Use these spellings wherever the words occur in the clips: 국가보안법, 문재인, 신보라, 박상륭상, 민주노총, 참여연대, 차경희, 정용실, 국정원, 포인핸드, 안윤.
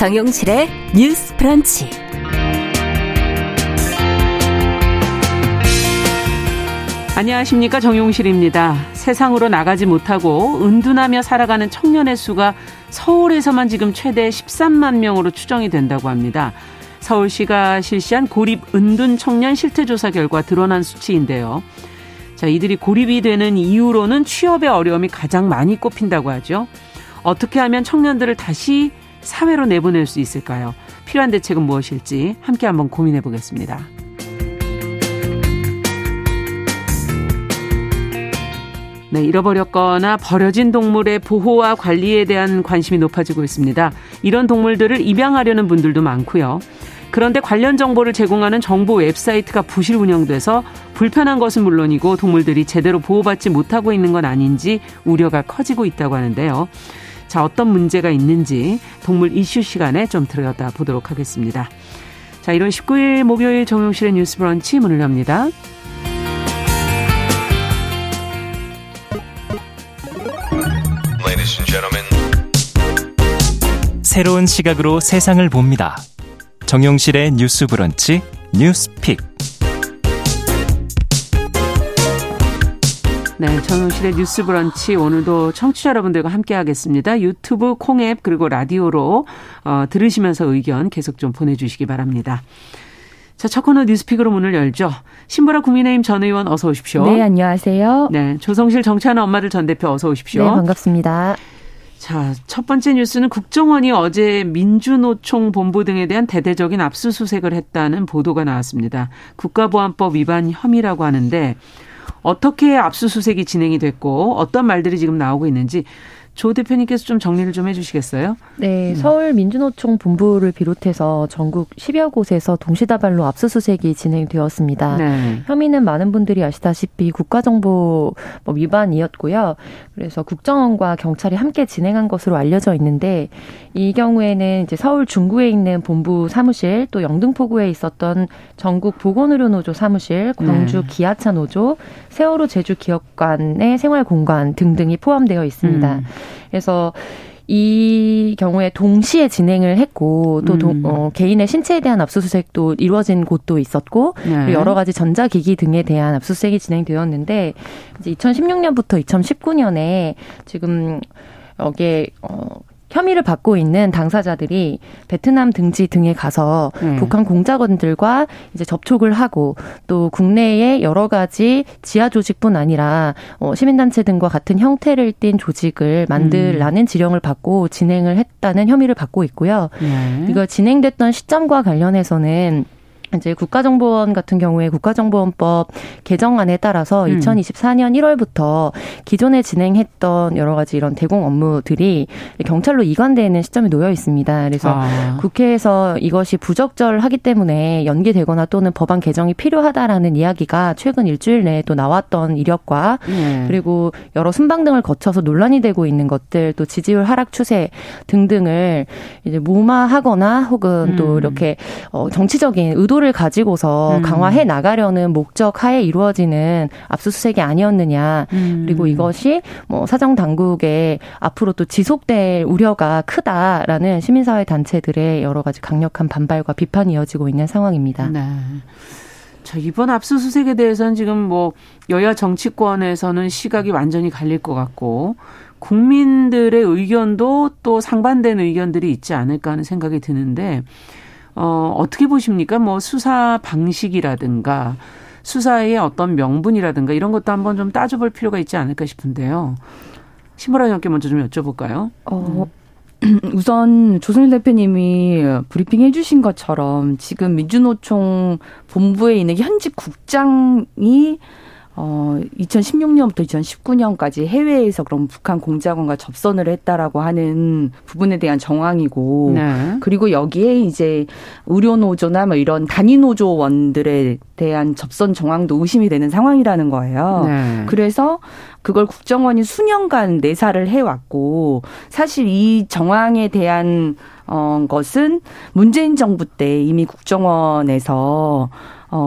정용실의 뉴스 브런치. 안녕하십니까, 정용실입니다. 세상으로 나가지 못하고 은둔하며 살아가는 청년의 수가 서울에서만 지금 최대 13만 명으로 추정이 된다고 합니다. 서울시가 실시한 고립 은둔 청년 실태조사 결과 드러난 수치인데요. 자, 이들이 고립이 되는 이유로는 취업의 어려움이 가장 많이 꼽힌다고 하죠. 어떻게 하면 청년들을 다시 사회로 내보낼 수 있을까요? 필요한 대책은 무엇일지 함께 한번 고민해 보겠습니다. 네, 잃어버렸거나 버려진 동물의 보호와 관리에 대한 관심이 높아지고 있습니다. 이런 동물들을 입양하려는 분들도 많고요. 그런데 관련 정보를 제공하는 정부 웹사이트가 부실 운영돼서 불편한 것은 물론이고 동물들이 제대로 보호받지 못하고 있는 건 아닌지 우려가 커지고 있다고 하는데요. 자, 어떤 문제가 있는지 동물 이슈 시간에 좀 들여다보도록 하겠습니다. 자, 1월 19일 목요일 정용실의 뉴스 브런치 문을 엽니다. Ladies and gentlemen. 새로운 시각으로 세상을 봅니다. 정용실의 뉴스 브런치 뉴스픽. 네, 정용실의 뉴스 브런치 오늘도 청취자 여러분들과 함께 하겠습니다. 유튜브 콩앱 그리고 라디오로 들으시면서 의견 계속 좀 보내주시기 바랍니다. 자, 첫 코너 뉴스픽으로 문을 열죠. 신보라 국민의힘 전 의원 어서 오십시오. 네, 안녕하세요. 네, 조성실 정치하는 엄마들 전 대표 어서 오십시오. 네, 반갑습니다. 자, 첫 번째 뉴스는 국정원이 어제 민주노총 본부 등에 대한 대대적인 압수수색을 했다는 보도가 나왔습니다. 국가보안법 위반 혐의라고 하는데 어떻게 압수수색이 진행이 됐고 어떤 말들이 지금 나오고 있는지 조 대표님께서 좀 정리를 좀 해주시겠어요? 네. 서울 민주노총 본부를 비롯해서 전국 10여 곳에서 동시다발로 압수수색이 진행되었습니다. 네. 혐의는 많은 분들이 아시다시피 국가정보법 위반이었고요. 그래서 국정원과 경찰이 함께 진행한 것으로 알려져 있는데 이 경우에는 이제 서울 중구에 있는 본부 사무실 또 영등포구에 있었던 전국 보건의료노조 사무실, 광주 기아차 노조, 세월호 제주기업관의 생활공간 등등이 포함되어 있습니다. 그래서 이 경우에 동시에 진행을 했고 또 개인의 신체에 대한 압수수색도 이루어진 곳도 있었고 네. 여러 가지 전자기기 등에 대한 압수수색이 진행되었는데 이제 2016년부터 2019년에 지금 여기에 혐의를 받고 있는 당사자들이 베트남 등지 등에 가서 북한 공작원들과 이제 접촉을 하고 또 국내의 여러 가지 지하 조직뿐 아니라 시민단체 등과 같은 형태를 띤 조직을 만들라는 지령을 받고 진행을 했다는 혐의를 받고 있고요. 이거 진행됐던 시점과 관련해서는 이제 국가정보원 같은 경우에 국가정보원법 개정안에 따라서 2024년 1월부터 기존에 진행했던 여러 가지 이런 대공 업무들이 경찰로 이관되는 시점이 놓여 있습니다. 그래서 국회에서 이것이 부적절하기 때문에 연기되거나 또는 법안 개정이 필요하다라는 이야기가 최근 일주일 내에 또 나왔던 이력과 그리고 여러 순방 등을 거쳐서 논란이 되고 있는 것들 또 지지율 하락 추세 등등을 이제 무마하거나 혹은 또 이렇게 정치적인 의도 를 가지고서 강화해 나가려는 목적 하에 이루어지는 압수수색이 아니었느냐. 그리고 이것이 뭐 사정 당국의 앞으로 또 지속될 우려가 크다라는 시민사회 단체들의 여러 가지 강력한 반발과 비판이 이어지고 있는 상황입니다. 네. 자, 이번 압수수색에 대해서는 지금 뭐 여야 정치권에서는 시각이 완전히 갈릴 것 같고 국민들의 의견도 또 상반된 의견들이 있지 않을까 하는 생각이 드는데 어떻게 보십니까? 뭐 수사 방식이라든가 수사의 어떤 명분이라든가 이런 것도 한번 좀 따져볼 필요가 있지 않을까 싶은데요. 신보라 의원께 먼저 좀 여쭤볼까요? 우선 조성실 대표님이 브리핑해 주신 것처럼 지금 민주노총 본부에 있는 현직 국장이 2016년부터 2019년까지 해외에서 그럼 북한 공작원과 접선을 했다라고 하는 부분에 대한 정황이고 네. 그리고 여기에 이제 의료노조나 뭐 이런 단위노조원들에 대한 접선 정황도 의심이 되는 상황이라는 거예요. 네. 그래서 그걸 국정원이 수년간 내사를 해왔고 사실 이 정황에 대한 것은 문재인 정부 때 이미 국정원에서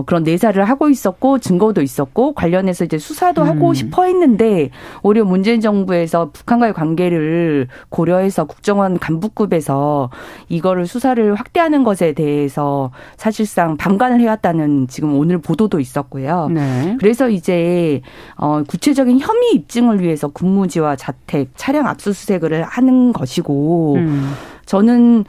그런 내사를 하고 있었고 증거도 있었고 관련해서 이제 수사도 하고 싶어 했는데 오히려 문재인 정부에서 북한과의 관계를 고려해서 국정원 간부급에서 이거를 수사를 확대하는 것에 대해서 사실상 방관을 해왔다는 지금 오늘 보도도 있었고요. 네. 그래서 이제 구체적인 혐의 입증을 위해서 근무지와 자택, 차량 압수수색을 하는 것이고 저는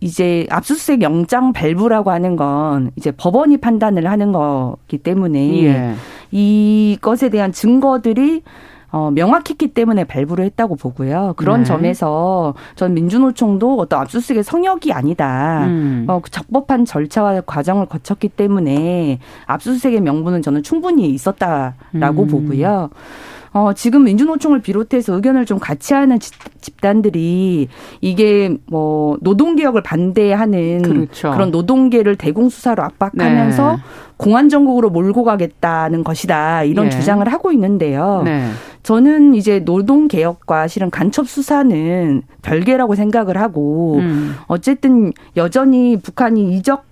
이제 압수수색 영장 발부라고 하는 건 이제 법원이 판단을 하는 거기 때문에 예. 이것에 대한 증거들이 명확했기 때문에 발부를 했다고 보고요. 그런 네. 점에서 전 민주노총도 어떤 압수수색의 성역이 아니다. 적법한 절차와 과정을 거쳤기 때문에 압수수색의 명분은 저는 충분히 있었다라고 보고요. 지금 민주노총을 비롯해서 의견을 좀 같이 하는 집단들이 이게 뭐 노동개혁을 반대하는 그렇죠. 그런 노동계를 대공수사로 압박하면서 네. 공안정국으로 몰고 가겠다는 것이다. 이런 예. 주장을 하고 있는데요. 네. 저는 이제 노동개혁과 실은 간첩수사는 별개라고 생각을 하고 어쨌든 여전히 북한이 이적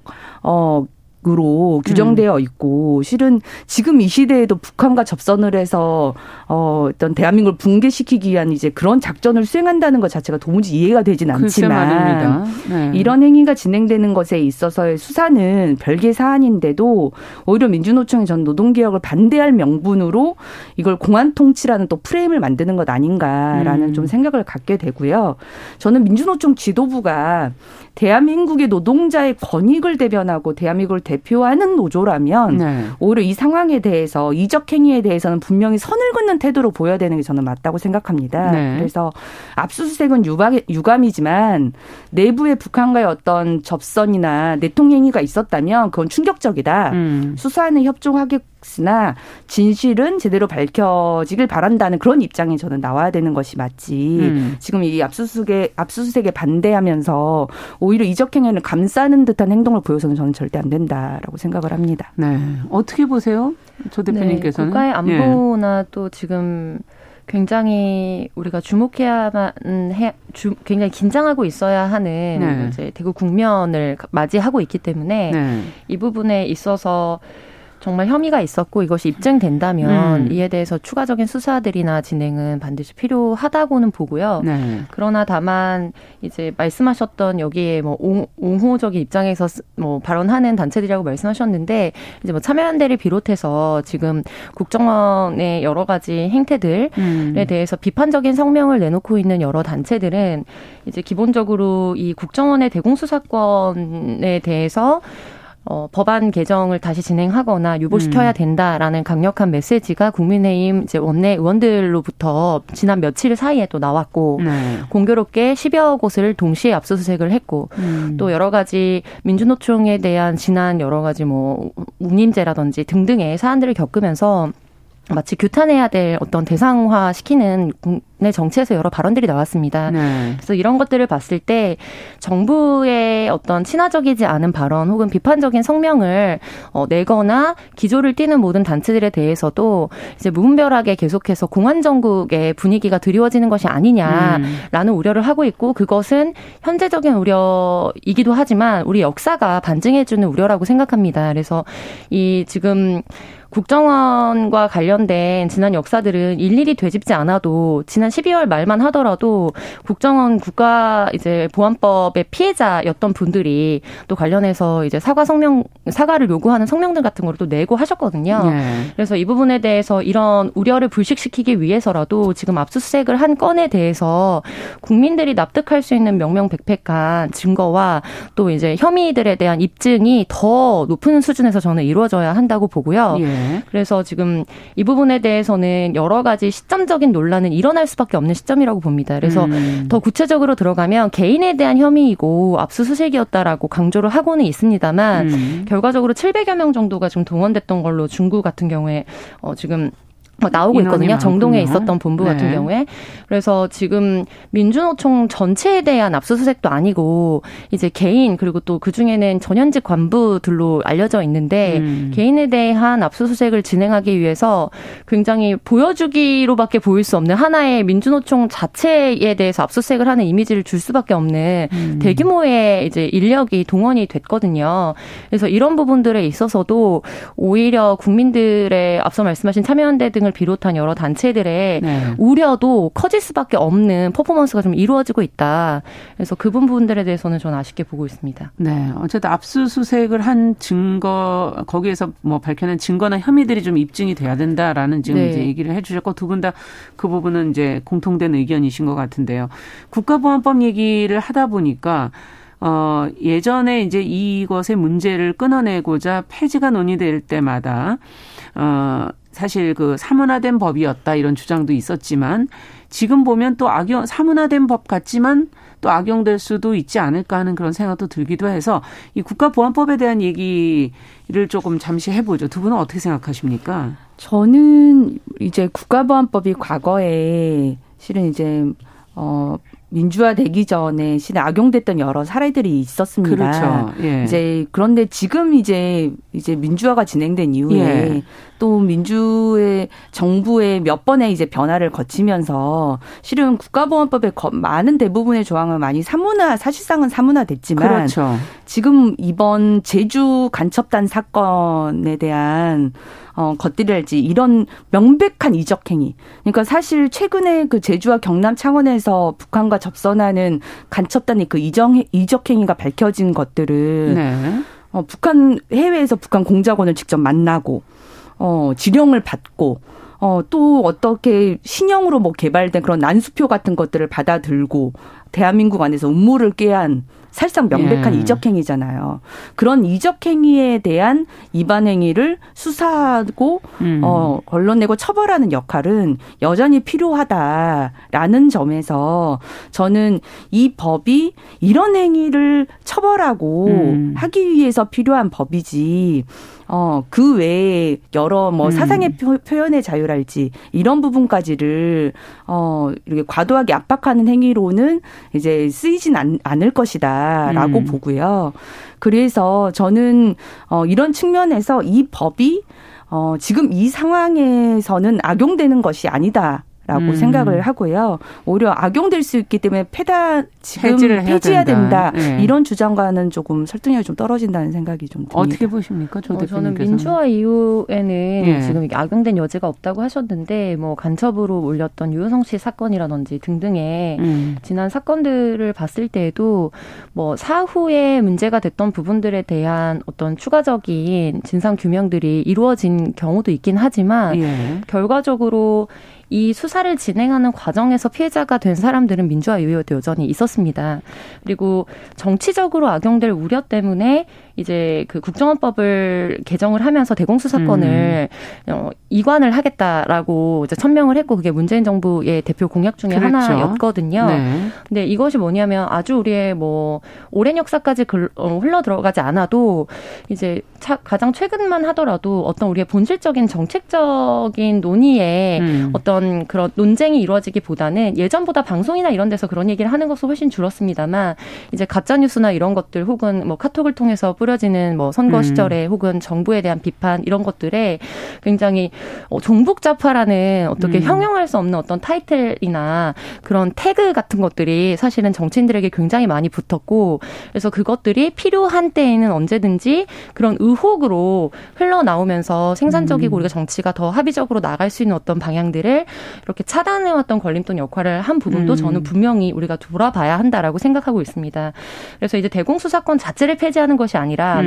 으로 규정되어 있고 실은 지금 이 시대에도 북한과 접선을 해서 어떤 대한민국을 붕괴시키기 위한 이제 그런 작전을 수행한다는 것 자체가 도무지 이해가 되진 않지만 네. 이런 행위가 진행되는 것에 있어서의 수사는 별개 사안인데도 오히려 민주노총이 전 노동개혁을 반대할 명분으로 이걸 공안통치라는 또 프레임을 만드는 것 아닌가라는 좀 생각을 갖게 되고요. 저는 민주노총 지도부가 대한민국의 노동자의 권익을 대변하고 대한민국을 대표하는 노조라면 네. 오히려 이 상황에 대해서 이적 행위에 대해서는 분명히 선을 긋는 태도로 보여야 되는 게 저는 맞다고 생각합니다. 네. 그래서 압수수색은 유감이지만 내부의 북한과의 어떤 접선이나 내통 행위가 있었다면 그건 충격적이다. 수사는 협조하겠으나 진실은 제대로 밝혀지길 바란다는 그런 입장이 저는 나와야 되는 것이 맞지. 지금 이 압수수색에 반대하면서 오히려 이적 행위를 감싸는 듯한 행동을 보여서는 저는 절대 안 된다라고 생각을 합니다. 네, 어떻게 보세요? 조 대표님께서는. 네, 국가의 안보나 예. 또 지금 굉장히 우리가 굉장히 긴장하고 있어야 하는 네. 이제 대구 국면을 맞이하고 있기 때문에 네. 이 부분에 있어서 정말 혐의가 있었고 이것이 입증된다면 이에 대해서 추가적인 수사들이나 진행은 반드시 필요하다고는 보고요. 네. 그러나 다만 이제 말씀하셨던 여기에 뭐 옹호적인 입장에서 뭐 발언하는 단체들이라고 말씀하셨는데 이제 뭐 참여연대를 비롯해서 지금 국정원의 여러 가지 행태들에 대해서 비판적인 성명을 내놓고 있는 여러 단체들은 이제 기본적으로 이 국정원의 대공수사권에 대해서 법안 개정을 다시 진행하거나 유보시켜야 된다라는 강력한 메시지가 국민의힘 이제 원내 의원들로부터 지난 며칠 사이에 또 나왔고 네. 공교롭게 10여 곳을 동시에 압수수색을 했고 또 여러 가지 민주노총에 대한 지난 여러 가지 뭐 운임제라든지 등등의 사안들을 겪으면서 마치 규탄해야 될 어떤 대상화시키는 국내 정치에서 여러 발언들이 나왔습니다. 네. 그래서 이런 것들을 봤을 때 정부의 어떤 친화적이지 않은 발언 혹은 비판적인 성명을 내거나 기조를 띄는 모든 단체들에 대해서도 이제 무분별하게 계속해서 공안정국의 분위기가 드리워지는 것이 아니냐라는 우려를 하고 있고 그것은 현재적인 우려이기도 하지만 우리 역사가 반증해주는 우려라고 생각합니다. 그래서 이 지금 국정원과 관련된 지난 역사들은 일일이 되짚지 않아도 지난 12월 말만 하더라도 국정원 국가 이제 보안법의 피해자였던 분들이 또 관련해서 이제 사과를 요구하는 성명들 같은 걸 또 내고 하셨거든요. 네. 그래서 이 부분에 대해서 이런 우려를 불식시키기 위해서라도 지금 압수수색을 한 건에 대해서 국민들이 납득할 수 있는 명명백백한 증거와 또 이제 혐의들에 대한 입증이 더 높은 수준에서 저는 이루어져야 한다고 보고요. 네. 그래서 지금 이 부분에 대해서는 여러 가지 시점적인 논란은 일어날 수밖에 없는 시점이라고 봅니다. 그래서 더 구체적으로 들어가면 개인에 대한 혐의이고 압수수색이었다라고 강조를 하고는 있습니다만 결과적으로 700여 명 정도가 지금 동원됐던 걸로 중국 같은 경우에 지금 나오고 있거든요. 정동에 있었던 본부 같은 경우에. 그래서 지금 민주노총 전체에 대한 압수수색도 아니고 이제 개인 그리고 또 그중에는 전현직 관부들로 알려져 있는데 개인에 대한 압수수색을 진행하기 위해서 굉장히 보여주기로밖에 보일 수 없는 하나의 민주노총 자체에 대해서 압수수색을 하는 이미지를 줄 수밖에 없는 대규모의 이제 인력이 동원이 됐거든요. 그래서 이런 부분들에 있어서도 오히려 국민들의 앞서 말씀하신 참여연대 등을 비롯한 여러 단체들의 우려도 커질 수밖에 없는 퍼포먼스가 좀 이루어지고 있다. 그래서 그 부분들에 대해서는 저는 아쉽게 보고 있습니다. 네, 어쨌든 압수수색을 한 증거 거기에서 뭐 밝혀낸 증거나 혐의들이 좀 입증이 돼야 된다라는 지금 이제 얘기를 해주셨고 두 분 다 그 부분은 이제 공통된 의견이신 것 같은데요. 국가보안법 얘기를 하다 보니까. 예전에 이제 이것의 문제를 끊어내고자 폐지가 논의될 때마다 사실 그 사문화된 법이었다 이런 주장도 있었지만 지금 보면 또 사문화된 법 같지만 또 악용될 수도 있지 않을까 하는 그런 생각도 들기도 해서 이 국가보안법에 대한 얘기를 조금 잠시 해보죠. 두 분은 어떻게 생각하십니까? 저는 이제 국가보안법이 과거에 실은 이제 민주화되기 전에 악용됐던 여러 사례들이 있었습니다. 그렇죠. 예. 이제 그런데 지금 이제 민주화가 진행된 이후에 또 민주의 정부의 몇 번의 이제 변화를 거치면서 실은 국가보안법의 많은 대부분의 조항은 많이 사실상은 사문화됐지만 그렇죠. 지금 이번 제주 간첩단 사건에 대한 것들이랄지 이런 명백한 이적 행위. 그러니까 사실 최근에 그 제주와 경남 창원에서 북한과 접선하는 간첩단의 그 이적 행위가 밝혀진 것들은 북한 해외에서 북한 공작원을 직접 만나고 지령을 받고 또 어떻게 신형으로 뭐 개발된 그런 난수표 같은 것들을 받아들고 대한민국 안에서 음모를 꾀한 사실상 명백한 이적 행위잖아요. 그런 이적 행위에 대한 위반 행위를 수사하고 걸러내고 처벌하는 역할은 여전히 필요하다라는 점에서 저는 이 법이 이런 행위를 처벌하고 하기 위해서 필요한 법이지 그 외에 여러 뭐 사상의 표현의 자유랄지 이런 부분까지를 이렇게 과도하게 압박하는 행위로는 이제 쓰이진 않을 것이다라고 보고요. 그래서 저는 이런 측면에서 이 법이 지금 이 상황에서는 악용되는 것이 아니다. 라고 생각을 하고요. 오히려 악용될 수 있기 때문에 폐지해야 된다. 이런 주장과는 조금 설득력이 좀 떨어진다는 생각이 좀 듭니다. 어떻게 보십니까? 조 대표님께서는. 저는 민주화 이후에는 지금 이게 악용된 여지가 없다고 하셨는데 뭐 간첩으로 몰렸던 유효성 씨 사건이라든지 등등의 지난 사건들을 봤을 때에도 뭐 사후에 문제가 됐던 부분들에 대한 어떤 추가적인 진상 규명들이 이루어진 경우도 있긴 하지만 결과적으로 이 수사를 진행하는 과정에서 피해자가 된 사람들은 민주화 이후에도 여전히 있었습니다. 그리고 정치적으로 악용될 우려 때문에 이제 그 국정원법을 개정을 하면서 대공수사권을 이관을 하겠다라고 이제 천명을 했고 그게 문재인 정부의 대표 공약 중에 하나였거든요. 근데 이것이 뭐냐면 아주 우리의 뭐 오랜 역사까지 흘러 들어가지 않아도 이제 가장 최근만 하더라도 어떤 우리의 본질적인 정책적인 논의에 어떤 그런 논쟁이 이루어지기보다는 예전보다 방송이나 이런 데서 그런 얘기를 하는 것은 훨씬 줄었습니다만 이제 가짜 뉴스나 이런 것들 혹은 뭐 카톡을 통해서 뿌려지는 뭐 선거 시절에 혹은 정부에 대한 비판 이런 것들에 굉장히 종북좌파라는 어떻게 형용할 수 없는 어떤 타이틀이나 그런 태그 같은 것들이 사실은 정치인들에게 굉장히 많이 붙었고 그래서 그것들이 필요한 때에는 언제든지 그런 의혹으로 흘러나오면서 생산적이고 우리가 정치가 더 합의적으로 나갈 수 있는 어떤 방향들을 이렇게 차단해왔던 걸림돌 역할을 한 부분도 저는 분명히 우리가 돌아봐야 한다라고 생각하고 있습니다. 그래서 이제 대공수사권 자체를 폐지하는 것이 아니라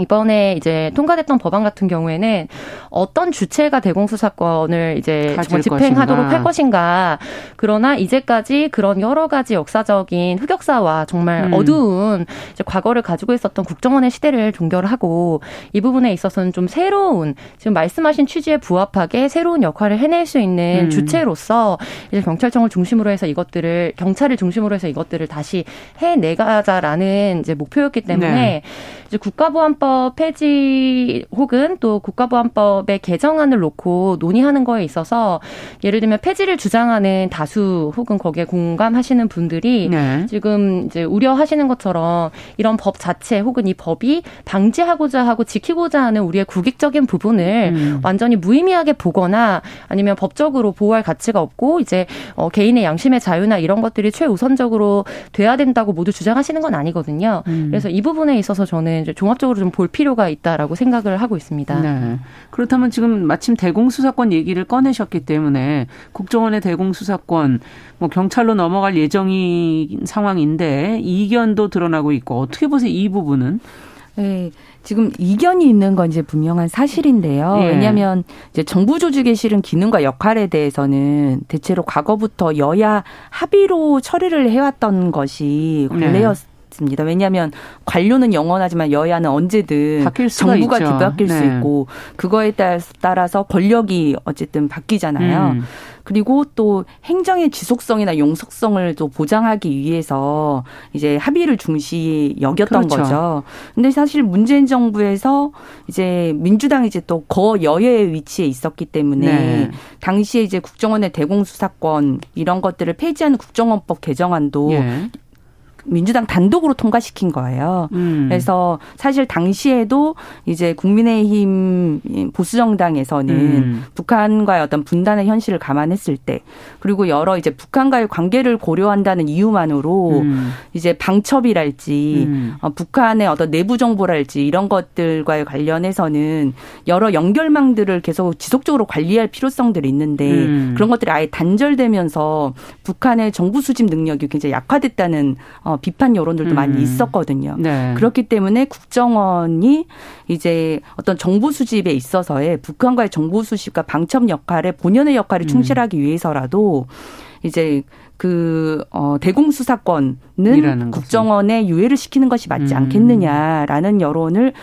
이번에 이제 통과됐던 법안 같은 경우에는 어떤 주체가 대공수사권을 이제 집행하도록 할 것인가. 그러나 이제까지 그런 여러 가지 역사적인 흑역사와 정말 어두운 이제 과거를 가지고 있었던 국정원의 시대를 종결하고 이 부분에 있어서는 좀 새로운 지금 말씀하신 취지에 부합하게 새로운 역할을 해낼 수 있는 주체로서 이제 경찰을 중심으로 해서 이것들을 다시 해내가자라는 이제 목표였기 때문에 이제 국가보안법 폐지 혹은 또 국가보안법의 개정안을 놓고 논의하는 거에 있어서 예를 들면 폐지를 주장하는 다수 혹은 거기에 공감하시는 분들이 네. 지금 이제 우려하시는 것처럼 이런 법 자체 혹은 이 법이 방지하고자 하고 지키고자 하는 우리의 국익적인 부분을 완전히 무의미하게 보거나 아니면 법적으로 보호할 가치가 없고 이제 개인의 양심의 자유나 이런 것들이 최우선적으로 돼야 된다고 모두 주장하시는 건 아니거든요. 그래서 이 부분에 있어서 저는 이제 종합적으로 좀 볼 필요가 있다라고 생각을 하고 있습니다. 네. 그렇다면 지금 마침 대공수사권 얘기를 꺼내셨기 때문에 국정원의 대공수사권 뭐 경찰로 넘어갈 예정인 상황인데 이견도 드러나고 있고 어떻게 보세요 이 부분은? 네. 지금 이견이 있는 건 이제 분명한 사실인데요. 네. 왜냐하면 이제 정부 조직의 실은 기능과 역할에 대해서는 대체로 과거부터 여야 합의로 처리를 해왔던 것이 원래였습니다. 네. 왜냐하면 관료는 영원하지만 여야는 언제든 바뀔 수가 정부가 있죠. 바뀔 네. 수 있고 그거에 따라서 권력이 어쨌든 바뀌잖아요. 그리고 또 행정의 지속성이나 용속성을 또 보장하기 위해서 이제 합의를 중시 여겼던 그렇죠. 거죠. 근데 사실 문재인 정부에서 이제 민주당이 이제 또 거여의 위치에 있었기 때문에 네. 당시에 이제 국정원의 대공수사권 이런 것들을 폐지하는 국정원법 개정안도 예. 민주당 단독으로 통과시킨 거예요. 그래서 사실 당시에도 이제 국민의힘 보수정당에서는 북한과의 어떤 분단의 현실을 감안했을 때 그리고 여러 이제 북한과의 관계를 고려한다는 이유만으로 이제 방첩이랄지 북한의 어떤 내부 정보랄지 이런 것들과의 관련해서는 여러 연결망들을 계속 지속적으로 관리할 필요성들이 있는데 그런 것들이 아예 단절되면서 북한의 정보 수집 능력이 굉장히 약화됐다는 비판 여론들도 많이 있었거든요. 네. 그렇기 때문에 국정원이 이제 어떤 정보 수집에 있어서의 북한과의 정보 수집과 방첩 역할에 본연의 역할을 충실하기 위해서라도 이제 대공수사권은 국정원의 유예를 시키는 것이 맞지 않겠느냐라는 여론을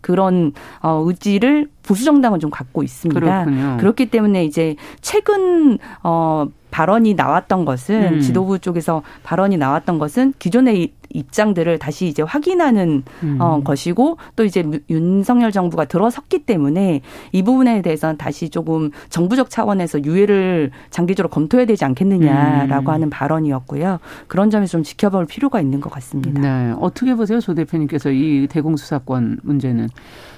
그런 의지를 보수정당은 좀 갖고 있습니다. 그렇군요. 그렇기 때문에 이제 최근 발언이 나왔던 것은 지도부 쪽에서 발언이 나왔던 것은 기존의 입장들을 다시 이제 확인하는 것이고 또 이제 윤석열 정부가 들어섰기 때문에 이 부분에 대해서는 다시 조금 정부적 차원에서 유예를 장기적으로 검토해야 되지 않겠느냐라고 하는 발언이었고요. 그런 점에서 좀 지켜볼 필요가 있는 것 같습니다. 네, 어떻게 보세요, 조 대표님께서 이 대공수사권 문제는?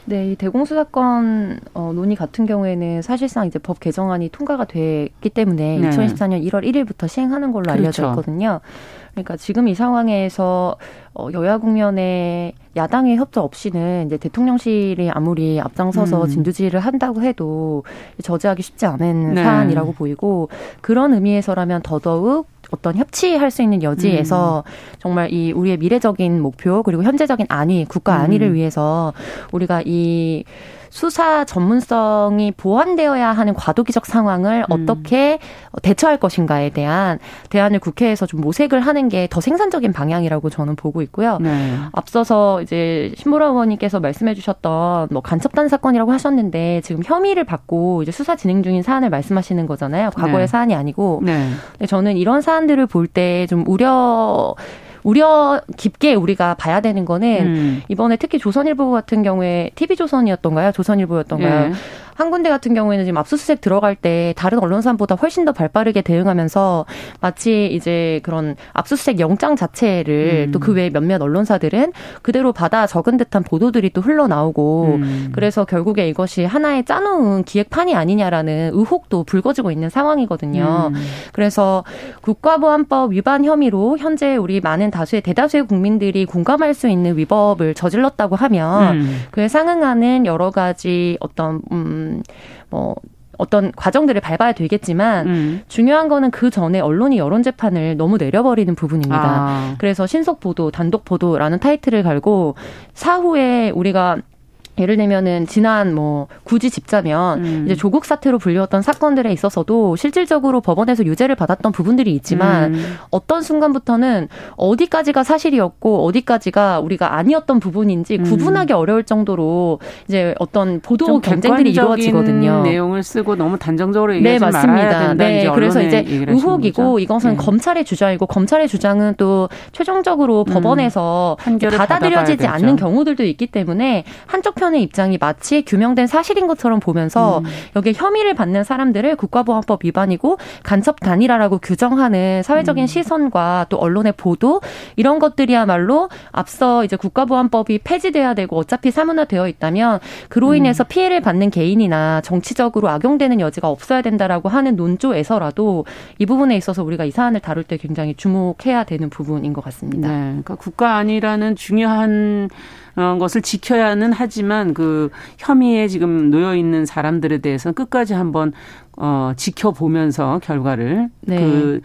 네, 이 대공수사권 논의 같은 경우에는 사실상 이제 법 개정안이 통과가 됐기 때문에 네. 2024년 1월 1일부터 시행하는 걸로 알려져 있거든요. 그러니까 지금 이 상황에서 여야 국면에 야당의 협조 없이는 이제 대통령실이 아무리 앞장서서 진두지휘를 한다고 해도 저지하기 쉽지 않은 네. 사안이라고 보이고 그런 의미에서라면 더더욱 어떤 협치할 수 있는 여지에서 정말 이 우리의 미래적인 목표 그리고 현재적인 안위, 국가 안위를 위해서 우리가 이 수사 전문성이 보완되어야 하는 과도기적 상황을 어떻게 대처할 것인가에 대한 대안을 국회에서 좀 모색을 하는 게 더 생산적인 방향이라고 저는 보고 있고요. 네. 앞서서 이제 신보라 의원님께서 말씀해 주셨던 뭐 간첩단 사건이라고 하셨는데 지금 혐의를 받고 이제 수사 진행 중인 사안을 말씀하시는 거잖아요. 과거의 네. 사안이 아니고. 네. 저는 이런 사안들을 볼 때 좀 우려 깊게 우리가 봐야 되는 거는 이번에 특히 조선일보 같은 경우에 TV조선이었던가요? 조선일보였던가요? 예. 한 군데 같은 경우에는 지금 압수수색 들어갈 때 다른 언론사보다 훨씬 더 발빠르게 대응하면서 마치 이제 그런 압수수색 영장 자체를 또 그 외에 몇몇 언론사들은 그대로 받아 적은 듯한 보도들이 또 흘러나오고 그래서 결국에 이것이 하나의 짜놓은 기획판이 아니냐라는 의혹도 불거지고 있는 상황이거든요. 그래서 국가보안법 위반 혐의로 현재 우리 많은 대다수의 국민들이 공감할 수 있는 위법을 저질렀다고 하면 그에 상응하는 여러 가지 어떤 어떤 과정들을 밟아야 되겠지만 중요한 거는 그 전에 언론이 여론 재판을 너무 내려버리는 부분입니다. 그래서 신속 보도, 단독 보도라는 타이틀을 걸고 사후에 우리가 예를 들면은 지난 뭐 굳이 짚자면 이제 조국 사태로 불리웠던 사건들에 있어서도 실질적으로 법원에서 유죄를 받았던 부분들이 있지만 어떤 순간부터는 어디까지가 사실이었고 어디까지가 우리가 아니었던 부분인지 구분하기 어려울 정도로 이제 어떤 보도 경쟁들이 이루어지거든요. 내용을 쓰고 너무 단정적으로 얘기하지 말아야 된다. 네, 그래서 이제 의혹이고 이것은 검찰의 주장이고 검찰의 주장은 또 최종적으로 법원에서 받아들여지지 않는 경우들도 있기 때문에 한쪽 편의 입장이 마치 규명된 사실인 것처럼 보면서 여기에 혐의를 받는 사람들을 국가보안법 위반이고 간첩 단일화라고 규정하는 사회적인 시선과 또 언론의 보도 이런 것들이야말로 앞서 이제 국가보안법이 폐지돼야 되고 어차피 사문화되어 있다면 그로 인해서 피해를 받는 개인이나 정치적으로 악용되는 여지가 없어야 된다라고 하는 논조에서라도 이 부분에 있어서 우리가 이 사안을 다룰 때 굉장히 주목해야 되는 부분인 것 같습니다. 네, 그러니까 국가 안위라는 중요한 것을 지켜야는 하지만 그 혐의에 지금 놓여 있는 사람들에 대해서는 끝까지 한번 지켜보면서 결과를 그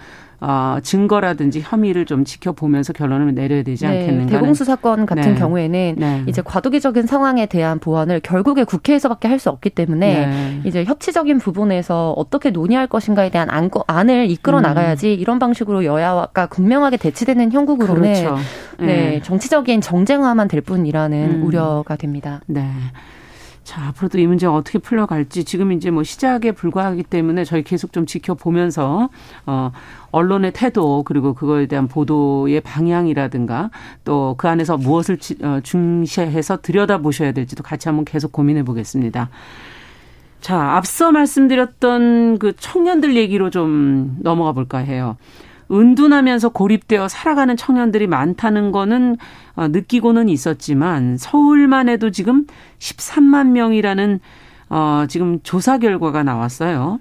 증거라든지 혐의를 좀 지켜보면서 결론을 내려야 되지 않겠는가. 대공수 사건 같은 경우에는 이제 과도기적인 상황에 대한 보완을 결국에 국회에서밖에 할 수 없기 때문에 이제 협치적인 부분에서 어떻게 논의할 것인가에 대한 안을 이끌어 나가야지 이런 방식으로 여야가 극명하게 대치되는 형국으로는 그렇죠. 정치적인 정쟁화만 될 뿐이라는 우려가 됩니다. 네. 자, 앞으로도 이 문제가 어떻게 풀려갈지 지금 이제 뭐 시작에 불과하기 때문에 저희 계속 좀 지켜보면서 언론의 태도 그리고 그거에 대한 보도의 방향이라든가 또 그 안에서 무엇을 중시해서 들여다보셔야 될지도 같이 한번 계속 고민해 보겠습니다. 자, 앞서 말씀드렸던 그 청년들 얘기로 좀 넘어가 볼까 해요. 은둔하면서 고립되어 살아가는 청년들이 많다는 거는 느끼고는 있었지만 서울만 해도 지금 13만 명이라는 지금 조사 결과가 나왔어요.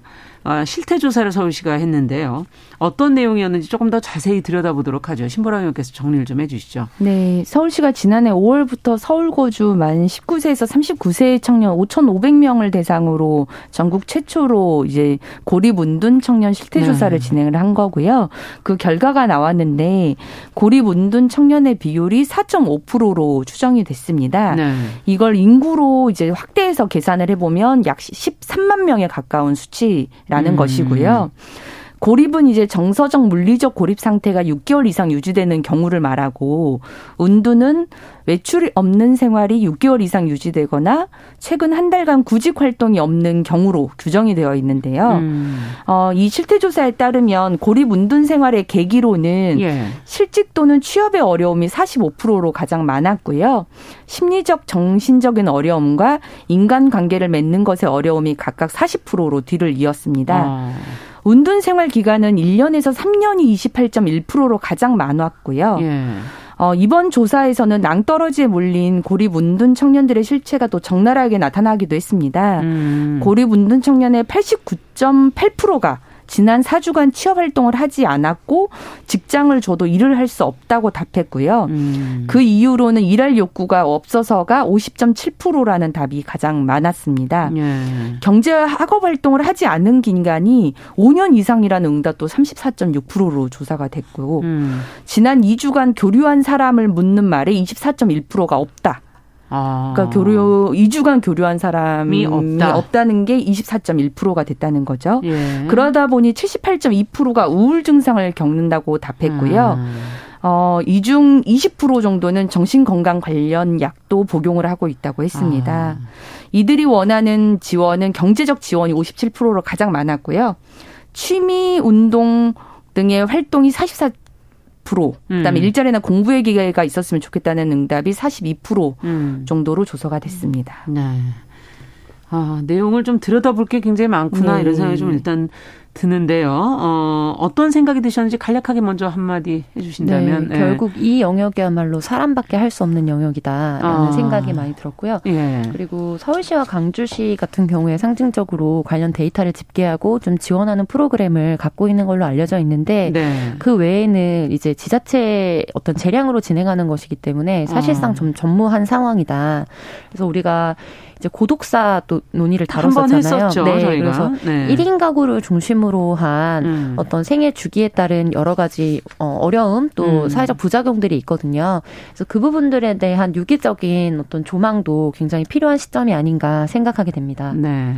실태 조사를 서울시가 했는데요. 어떤 내용이었는지 조금 더 자세히 들여다보도록 하죠. 신보라 의원께서 정리를 좀 해 주시죠. 네. 서울시가 지난해 5월부터 서울 거주 만 19세에서 39세 청년 5,500명을 대상으로 전국 최초로 이제 고립 은둔 청년 실태 조사를 진행을 한 거고요. 그 결과가 나왔는데 고립 은둔 청년의 비율이 4.5%로 추정이 됐습니다. 이걸 인구로 이제 확대해서 계산을 해 보면 약 13만 명에 가까운 수치라는 것이고요. 고립은 이제 정서적, 물리적 고립 상태가 6개월 이상 유지되는 경우를 말하고 은둔은 외출이 없는 생활이 6개월 이상 유지되거나 최근 한 달간 구직 활동이 없는 경우로 규정이 되어 있는데요. 이 실태조사에 따르면 고립 은둔 생활의 계기로는 실직 또는 취업의 어려움이 45%로 가장 많았고요. 심리적, 정신적인 어려움과 인간관계를 맺는 것의 어려움이 각각 40%로 뒤를 이었습니다. 은둔 생활 기간은 1년에서 3년이 28.1%로 가장 많았고요. 이번 조사에서는 낭떠러지에 몰린 고립 은둔 청년들의 실체가 또 적나라하게 나타나기도 했습니다. 고립 은둔 청년의 89.8%가 지난 4주간 취업 활동을 하지 않았고 직장을 줘도 일을 할 수 없다고 답했고요. 그 이유로는 일할 욕구가 없어서가 50.7%라는 답이 가장 많았습니다. 경제 학업 활동을 하지 않은 기간이 5년 이상이라는 응답도 34.6%로 조사가 됐고 지난 2주간 교류한 사람을 묻는 말에 24.1%가 없다. 그러니까 2주간 교류한 사람이 없다는 게 24.1%가 됐다는 거죠. 그러다 보니 78.2%가 우울 증상을 겪는다고 답했고요. 이 중 20% 정도는 정신건강 관련 약도 복용을 하고 있다고 했습니다. 이들이 원하는 지원은 경제적 지원이 57%로 가장 많았고요. 취미, 운동 등의 활동이 44%. 그다음에 일자리나 공부의 기회가 있었으면 좋겠다는 응답이 42% 정도로 조사가 됐습니다. 내용을 좀 들여다볼 게 굉장히 많구나 이런 생각이 좀 일단 드는데요. 어떤 생각이 드셨는지 간략하게 먼저 한마디 해주신다면. 결국 이 영역이야말로 사람밖에 할 수 없는 영역이다라는 생각이 많이 들었고요. 그리고 서울시와 광주시 같은 경우에 상징적으로 관련 데이터를 집계하고 좀 지원하는 프로그램을 갖고 있는 걸로 알려져 있는데 그 외에는 이제 지자체의 어떤 재량으로 진행하는 것이기 때문에 사실상 좀 전무한 상황이다. 그래서 우리가 이제 고독사 또 논의를 다뤘었잖아요. 그래서 1인 가구를 중심으로 기준으로 한 어떤 생애 주기에 따른 여러 가지 어려움 또 사회적 부작용들이 있거든요. 그래서 그 부분들에 대한 유기적인 어떤 조망도 굉장히 필요한 시점이 아닌가 생각하게 됩니다. 네.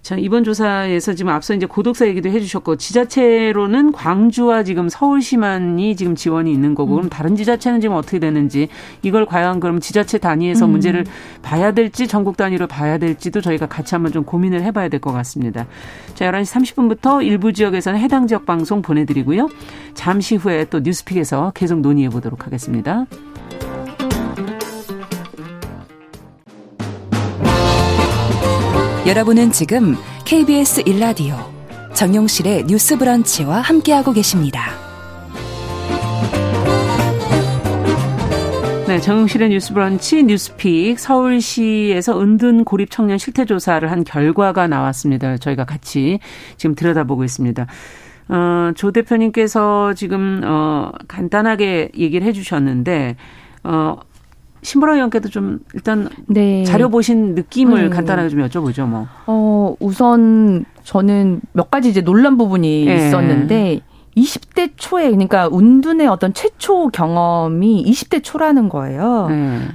참 이번 조사에서 지금 앞서 이제 고독사 얘기도 해주셨고 지자체로는 광주와 지금 서울시만이 지금 지원이 있는 거고 그럼 다른 지자체는 지금 어떻게 되는지 이걸 과연 그럼 지자체 단위에서 문제를 봐야 될지 전국 단위로 봐야 될지도 저희가 같이 한번 좀 고민을 해봐야 될 것 같습니다. 자 11시 30분부터 일부 지역에서는 해당 지역 방송 보내드리고요. 잠시 후에 또 뉴스픽에서 계속 논의해 보도록 하겠습니다. 여러분은 지금 KBS 1라디오 정용실의 뉴스 브런치와 함께하고 계십니다. 네, 정용실의 뉴스 브런치 뉴스픽 서울시에서 은둔 고립 청년 실태조사를 한 결과가 나왔습니다. 저희가 같이 지금 들여다보고 있습니다. 조 대표님께서 지금 간단하게 얘기를 해 주셨는데 신보라 의원께도 좀 일단 네. 자료 보신 느낌을 간단하게 좀 여쭤보죠. 우선 저는 몇 가지 이제 놀란 부분이 있었는데 20대 초에 그러니까 은둔의 어떤 최초 경험이 20대 초라는 거예요.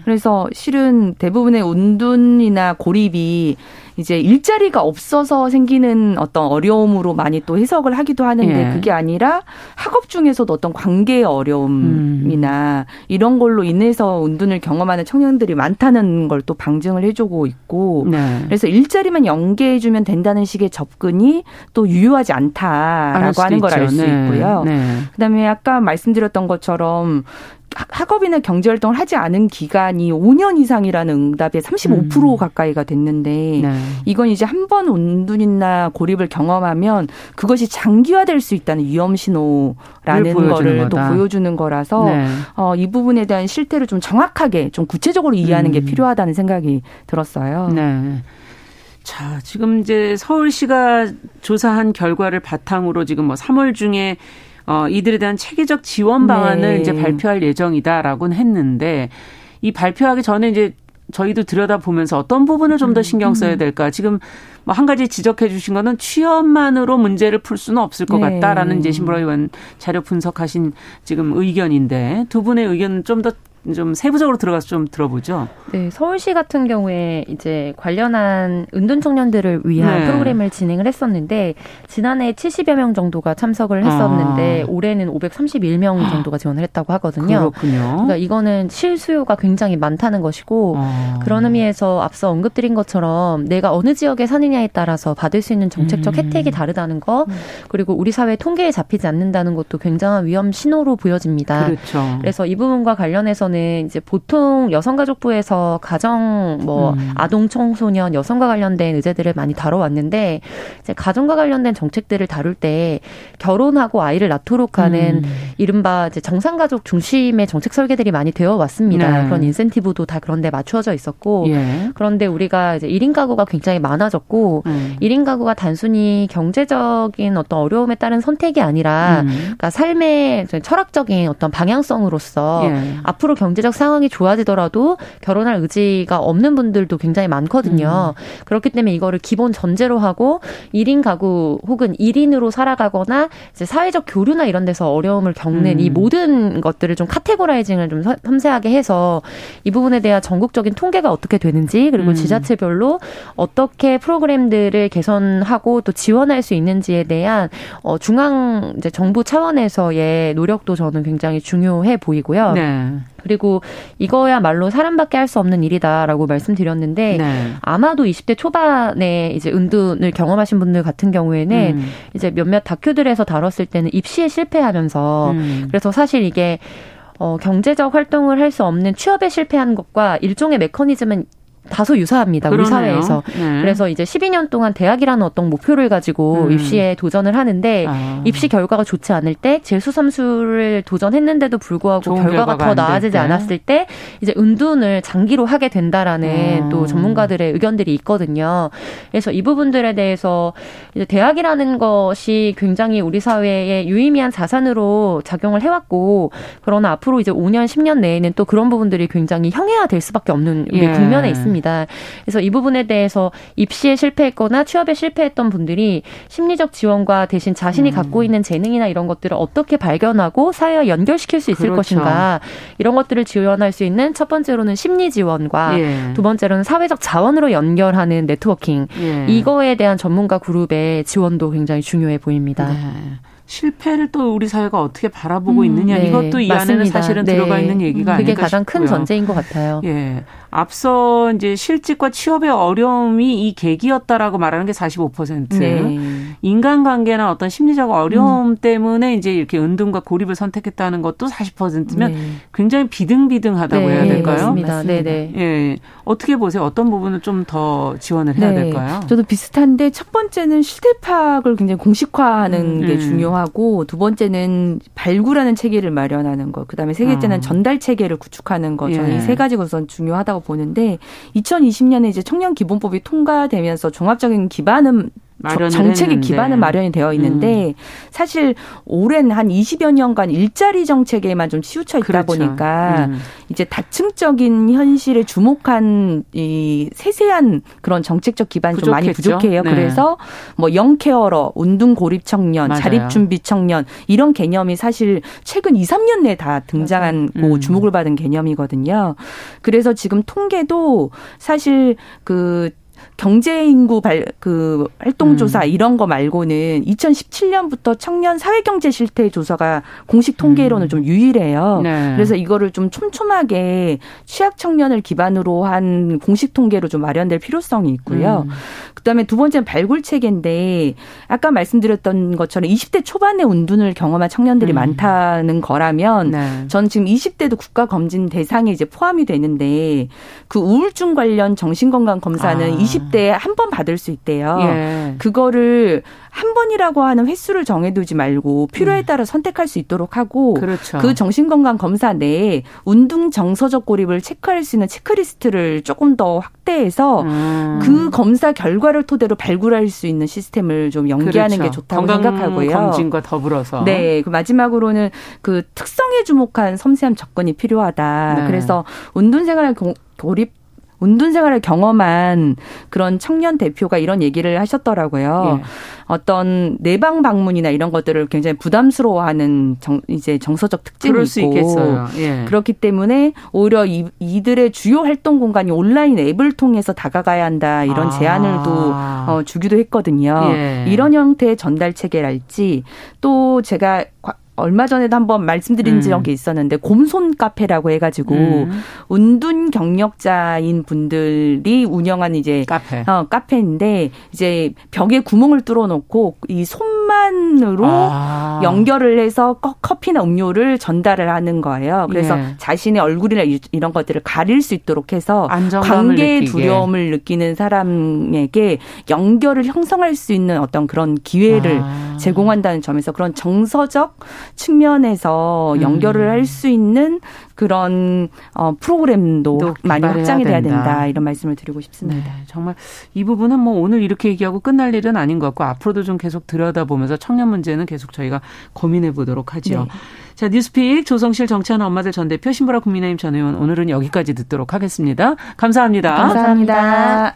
그래서 실은 대부분의 은둔이나 고립이 이제 일자리가 없어서 생기는 어떤 어려움으로 많이 또 해석을 하기도 하는데 그게 아니라 학업 중에서도 어떤 관계의 어려움이나 이런 걸로 인해서 은둔을 경험하는 청년들이 많다는 걸 또 방증을 해주고 있고 그래서 일자리만 연계해주면 된다는 식의 접근이 또 유효하지 않다라고 하는 걸 알 수 있고요. 그다음에 아까 말씀드렸던 것처럼 학업이나 경제활동을 하지 않은 기간이 5년 이상이라는 응답에 35% 가까이가 됐는데 이건 이제 한 번 은둔이나 고립을 경험하면 그것이 장기화될 수 있다는 위험신호라는 거를 또 보여주는 거라서 이 부분에 대한 실태를 좀 정확하게 좀 구체적으로 이해하는 게 필요하다는 생각이 들었어요. 네. 자, 지금 이제 서울시가 조사한 결과를 바탕으로 지금 3월 중에 이들에 대한 체계적 지원 방안을 이제 발표할 예정이다라고는 했는데 이 발표하기 전에 이제 저희도 들여다보면서 어떤 부분을 좀 더 신경 써야 될까. 지금 한 가지 지적해 주신 거는 취업만으로 문제를 풀 수는 없을 것 같다라는 이제 신보라 의원 자료 분석하신 지금 의견인데 두 분의 의견은 좀 더 좀 세부적으로 들어가서 좀 들어보죠. 네, 서울시 같은 경우에 이제 관련한 은둔 청년들을 위한 프로그램을 진행을 했었는데 지난해 70여 명 정도가 참석을 했었는데 올해는 531명 정도가 지원을 했다고 하거든요. 그렇군요. 그러니까 이거는 실수요가 굉장히 많다는 것이고 그런 의미에서 앞서 언급드린 것처럼 내가 어느 지역에 사느냐에 따라서 받을 수 있는 정책적 혜택이 다르다는 거 그리고 우리 사회 통계에 잡히지 않는다는 것도 굉장한 위험 신호로 보여집니다. 그렇죠. 그래서 이 부분과 관련해서는 이제 보통 여성가족부에서 가정, 아동, 청소년, 여성과 관련된 의제들을 많이 다뤄왔는데 이제 가정과 관련된 정책들을 다룰 때 결혼하고 아이를 낳도록 하는 이른바 이제 정상가족 중심의 정책 설계들이 많이 되어 왔습니다. 그런 인센티브도 다 그런데 맞추어져 있었고 그런데 우리가 이제 1인 가구가 굉장히 많아졌고 1인 가구가 단순히 경제적인 어떤 어려움에 따른 선택이 아니라 그러니까 삶의 철학적인 어떤 방향성으로서 앞으로 경제적 상황이 좋아지더라도 결혼할 의지가 없는 분들도 굉장히 많거든요. 그렇기 때문에 이거를 기본 전제로 하고 1인 가구 혹은 1인으로 살아가거나 이제 사회적 교류나 이런 데서 어려움을 겪는 이 모든 것들을 좀 카테고라이징을 좀 섬세하게 해서 이 부분에 대한 전국적인 통계가 어떻게 되는지 그리고 지자체별로 어떻게 프로그램들을 개선하고 또 지원할 수 있는지에 대한 중앙 이제 정부 차원에서의 노력도 저는 굉장히 중요해 보이고요. 그리고 이거야말로 사람밖에 할 수 없는 일이다라고 말씀드렸는데 아마도 20대 초반에 이제 은둔을 경험하신 분들 같은 경우에는 이제 몇몇 다큐들에서 다뤘을 때는 입시에 실패하면서 그래서 사실 이게 경제적 활동을 할 수 없는 취업에 실패한 것과 일종의 메커니즘은 다소 유사합니다. 그러네요. 우리 사회에서. 그래서 이제 12년 동안 대학이라는 어떤 목표를 가지고 입시에 도전을 하는데 입시 결과가 좋지 않을 때 재수삼수를 도전했는데도 불구하고 결과가 더 나아지지 않았을 때 이제 은둔을 장기로 하게 된다라는 또 전문가들의 의견들이 있거든요. 그래서 이 부분들에 대해서 이제 대학이라는 것이 굉장히 우리 사회의 유의미한 자산으로 작용을 해왔고 그러나 앞으로 이제 5년, 10년 내에는 또 그런 부분들이 굉장히 형해화될 수밖에 없는 우리 국면에 있습니다. 했습니다. 그래서 이 부분에 대해서 입시에 실패했거나 취업에 실패했던 분들이 심리적 지원과 대신 자신이 갖고 있는 재능이나 이런 것들을 어떻게 발견하고 사회와 연결시킬 수 있을 그렇죠. 것인가, 이런 것들을 지원할 수 있는 첫 번째로는 심리 지원과 예. 두 번째로는 사회적 자원으로 연결하는 네트워킹, 예. 이거에 대한 전문가 그룹의 지원도 굉장히 중요해 보입니다. 네. 실패를 또 우리 사회가 어떻게 바라보고 있느냐, 네. 이것도 이 맞습니다. 안에는 사실은 네. 들어가 있는 얘기가 아닌가 싶고요. 그게 가장 큰 전제인 것 같아요. 예, 앞서 이제 실직과 취업의 어려움이 이 계기였다라고 말하는 게 45%. 네. 인간관계나 어떤 심리적 어려움 때문에 이제 이렇게 은둔과 고립을 선택했다는 것도 40%면 네. 굉장히 비등비등하다고 네. 해야 될까요? 맞습니다. 네네. 예, 어떻게 보세요? 어떤 부분을 좀 더 지원을 해야 네. 될까요? 저도 비슷한데 첫 번째는 실태 파악을 굉장히 공식화하는 게 중요. 하고 두 번째는 발굴하는 체계를 마련하는 것, 그다음에 세 개째는 전달 체계를 구축하는 것, 저는 이 세 가지가 우선 중요하다고 보는데 2020년에 이제 청년 기본법이 통과되면서 종합적인 기반은 정책의 기반은 마련이 되어 있는데 사실 오랜 한 20여 년간 일자리 정책에만 좀 치우쳐 있다 그렇죠. 보니까 이제 다층적인 현실에 주목한 이 세세한 그런 정책적 기반이 좀 많이 부족해요. 네. 그래서 뭐 영케어러, 운동고립 청년, 맞아요. 자립준비 청년 이런 개념이 사실 최근 2, 3년 내에 다 등장한 주목을 받은 개념이거든요. 그래서 지금 통계도 사실 그 경제인구 활동조사 이런 거 말고는 2017년부터 청년 사회경제 실태 조사가 공식 통계로는 좀 유일해요. 네. 그래서 이거를 좀 촘촘하게 취약 청년을 기반으로 한 공식 통계로 좀 마련될 필요성이 있고요. 그다음에 두 번째는 발굴 체계인데 아까 말씀드렸던 것처럼 20대 초반에 은둔을 경험한 청년들이 많다는 거라면 네. 저는 지금 20대도 국가검진 대상에 이제 포함이 되는데 그 우울증 관련 정신건강검사는 20대에 한 번 받을 수 있대요. 예. 그거를 한 번이라고 하는 횟수를 정해두지 말고 필요에 따라 선택할 수 있도록 하고 그렇죠. 그 정신건강검사 내에 운동 정서적 고립을 체크할 수 있는 체크리스트를 조금 더 확대해서 그 검사 결과를 토대로 발굴할 수 있는 시스템을 좀 연계하는 그렇죠. 게 좋다고 생각하고요. 건강검진과 더불어서. 네. 그 마지막으로는 그 특성에 주목한 섬세한 접근이 필요하다. 네. 그래서 운동생활 고립 운동 생활을 경험한 그런 청년 대표가 이런 얘기를 하셨더라고요. 예. 어떤 내방 방문이나 이런 것들을 굉장히 부담스러워하는 이제 정서적 특징이 그럴 수 있고 있겠어요. 예. 그렇기 때문에 오히려 이들의 주요 활동 공간이 온라인 앱을 통해서 다가가야 한다 이런 제안을 주기도 했거든요. 예. 이런 형태의 전달 체계랄지 또 제가 얼마 전에도 한번 말씀드린 적이 있었는데 곰손 카페라고 해가지고 은둔 경력자인 분들이 운영한 이제 카페인데 이제 벽에 구멍을 뚫어놓고 이 손만으로 연결을 해서 커피나 음료를 전달을 하는 거예요. 그래서 예. 자신의 얼굴이나 이런 것들을 가릴 수 있도록 해서 관계의 두려움을 느끼는 사람에게 연결을 형성할 수 있는 어떤 그런 기회를 제공한다는 점에서 그런 정서적 측면에서 연결을 할 수 있는 그런 프로그램도 많이 확장이 돼야 된다. 이런 말씀을 드리고 싶습니다. 네, 정말 이 부분은 뭐 오늘 이렇게 얘기하고 끝날 일은 아닌 것 같고 앞으로도 좀 계속 들여다보면서 청년 문제는 계속 저희가 고민해 보도록 하죠. 네. 자, 뉴스픽 조성실 정치하는 엄마들 전 대표, 신보라 국민의힘 전 의원 오늘은 여기까지 듣도록 하겠습니다. 감사합니다. 감사합니다.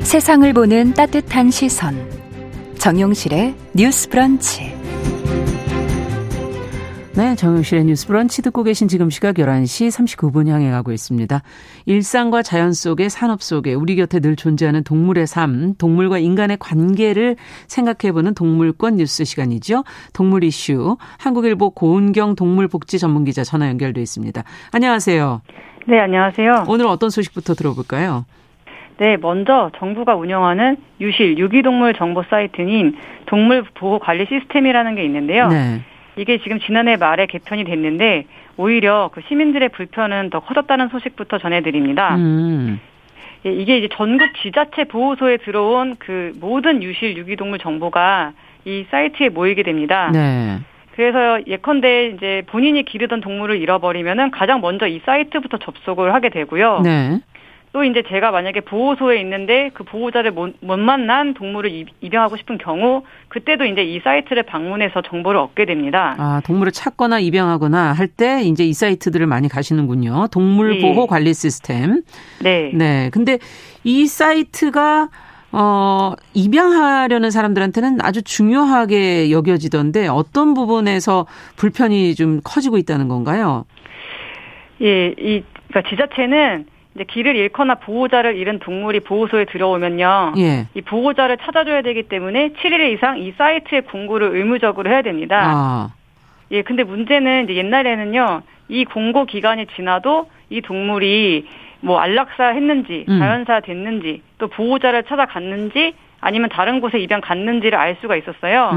세상을 보는 따뜻한 시선, 정용실의 뉴스 브런치. 네, 정용실의 뉴스 브런치 듣고 계신 지금 시각 11시 39분 향해 가고 있습니다. 일상과 자연 속에, 산업 속에 우리 곁에 늘 존재하는 동물의 삶, 동물과 인간의 관계를 생각해보는 동물권 뉴스 시간이죠. 동물 이슈, 한국일보 고은경 동물복지 전문기자 전화 연결돼 있습니다. 안녕하세요. 네, 안녕하세요. 오늘 어떤 소식부터 들어볼까요? 네, 먼저 정부가 운영하는 유실 유기동물 정보 사이트인 동물보호관리 시스템이라는 게 있는데요. 네. 이게 지금 지난해 말에 개편이 됐는데 오히려 그 시민들의 불편은 더 커졌다는 소식부터 전해드립니다. 예, 이게 이제 전국 지자체 보호소에 들어온 그 모든 유실 유기동물 정보가 이 사이트에 모이게 됩니다. 네. 그래서 예컨대 이제 본인이 기르던 동물을 잃어버리면은 가장 먼저 이 사이트부터 접속을 하게 되고요. 네. 또 이제 제가 만약에 보호소에 있는데 그 보호자를 못 만난 동물을 입양하고 싶은 경우 그때도 이제 이 사이트를 방문해서 정보를 얻게 됩니다. 아, 동물을 찾거나 입양하거나 할 때 이제 이 사이트들을 많이 가시는군요. 동물 보호 관리 시스템. 네. 네. 근데 이 사이트가 입양하려는 사람들한테는 아주 중요하게 여겨지던데 어떤 부분에서 불편이 좀 커지고 있다는 건가요? 예, 그러니까 지자체는 이제 길을 잃거나 보호자를 잃은 동물이 보호소에 들어오면요. 예. 이 보호자를 찾아줘야 되기 때문에 7일 이상 이 사이트에 공고를 의무적으로 해야 됩니다. 아. 예, 근데 문제는 이제 옛날에는요. 이 공고 기간이 지나도 이 동물이 뭐 안락사 했는지, 자연사 됐는지, 또 보호자를 찾아갔는지 아니면 다른 곳에 입양 갔는지를 알 수가 있었어요.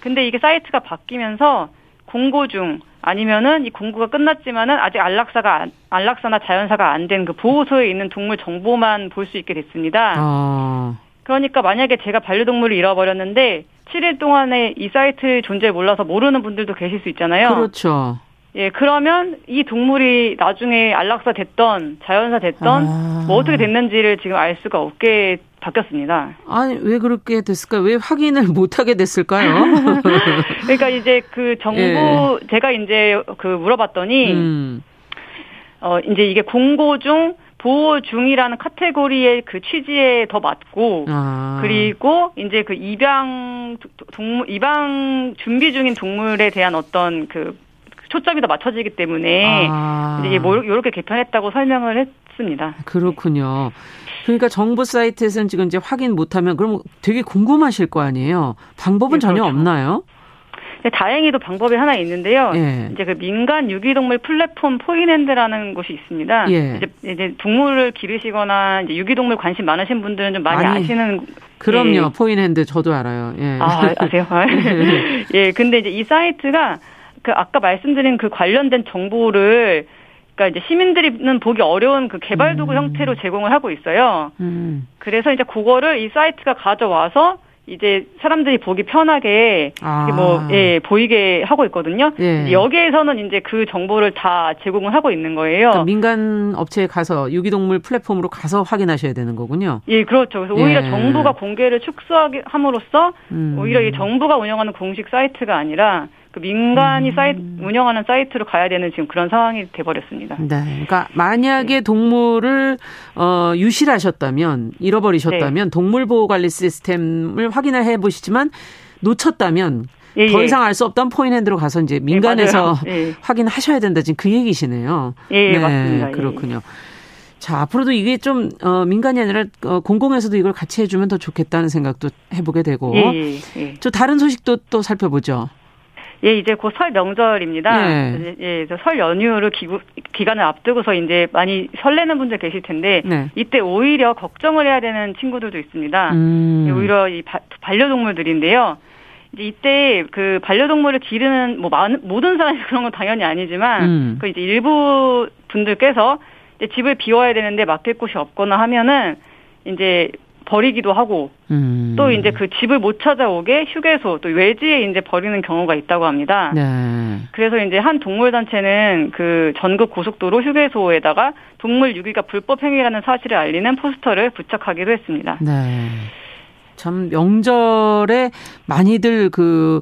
근데 이게 사이트가 바뀌면서 공고 중 아니면은 이 공고가 끝났지만은 아직 안락사나 자연사가 안 된 그 보호소에 있는 동물 정보만 볼 수 있게 됐습니다. 아. 그러니까 만약에 제가 반려동물을 잃어버렸는데 7일 동안에 이 사이트 존재를 몰라서 모르는 분들도 계실 수 있잖아요. 그렇죠. 예, 그러면 이 동물이 나중에 안락사 됐던 자연사 됐던 뭐 어떻게 됐는지를 지금 알 수가 없게 바뀌었습니다. 아니, 왜 그렇게 됐을까요? 왜 확인을 못하게 됐을까요? 그러니까 이제 그 정보, 예. 제가 이제 그 물어봤더니, 이제 이게 공고 중, 보호 중이라는 카테고리의 그 취지에 더 맞고, 아. 그리고 이제 그 입양 준비 중인 동물에 대한 어떤 그 초점이 더 맞춰지기 때문에, 아. 이제 뭐, 요렇게 개편했다고 설명을 했습니다. 그렇군요. 그러니까 정부 사이트에서는 지금 이제 확인 못하면 그럼 되게 궁금하실 거 아니에요. 방법은 네, 전혀 그렇죠. 없나요? 네, 다행히도 방법이 하나 있는데요. 예. 이제 그 민간 유기동물 플랫폼 포인핸드라는 곳이 있습니다. 예. 이제 동물을 기르시거나 이제 유기동물 관심 많으신 분들은 좀 많이 아시는. 그럼요. 예. 포인핸드 저도 알아요. 예. 아, 아세요? 예. 근데 이제 이 사이트가 그 아까 말씀드린 그 관련된 정보를 그러니까 이제 시민들이는 보기 어려운 그 개발 도구 형태로 제공을 하고 있어요. 그래서 이제 그거를 이 사이트가 가져와서 이제 사람들이 보기 편하게 뭐 예, 보이게 하고 있거든요. 예. 여기에서는 이제 그 정보를 다 제공을 하고 있는 거예요. 그러니까 민간 업체에 가서 유기동물 플랫폼으로 가서 확인하셔야 되는 거군요. 예, 그렇죠. 그래서 오히려 정부가 공개를 축소함으로써 오히려 이 정부가 운영하는 공식 사이트가 아니라 그 민간이 운영하는 사이트로 가야 되는 지금 그런 상황이 돼버렸습니다. 네. 그러니까 만약에 동물을 유실하셨다면, 잃어버리셨다면, 네. 동물보호관리 시스템을 확인을 해보시지만 놓쳤다면 예, 더 이상 알 수 없던 포인핸드로 가서 이제 민간에서 예, 확인하셔야 된다. 지금 그 얘기시네요. 예, 네, 맞습니다. 그렇군요. 예. 자, 앞으로도 이게 좀 민간이 아니라 공공에서도 이걸 같이 해주면 더 좋겠다는 생각도 해보게 되고 예. 저 다른 소식도 또 살펴보죠. 예, 이제 곧 설 명절입니다. 예, 예, 설 연휴를 기간을 앞두고서 이제 많이 설레는 분들 계실 텐데, 네. 이때 오히려 걱정을 해야 되는 친구들도 있습니다. 오히려 이 반려동물들인데요. 이제 이때 그 반려동물을 기르는 뭐 모든 사람이 그런 건 당연히 아니지만, 그 이제 일부 분들께서 이제 집을 비워야 되는데 맡길 곳이 없거나 하면은 이제 버리기도 하고 또 이제 그 집을 못 찾아오게 휴게소 또 외지에 이제 버리는 경우가 있다고 합니다. 네. 그래서 이제 한 동물단체는 그 전국 고속도로 휴게소에다가 동물 유기가 불법 행위라는 사실을 알리는 포스터를 부착하기도 했습니다. 네. 참 명절에 많이들 그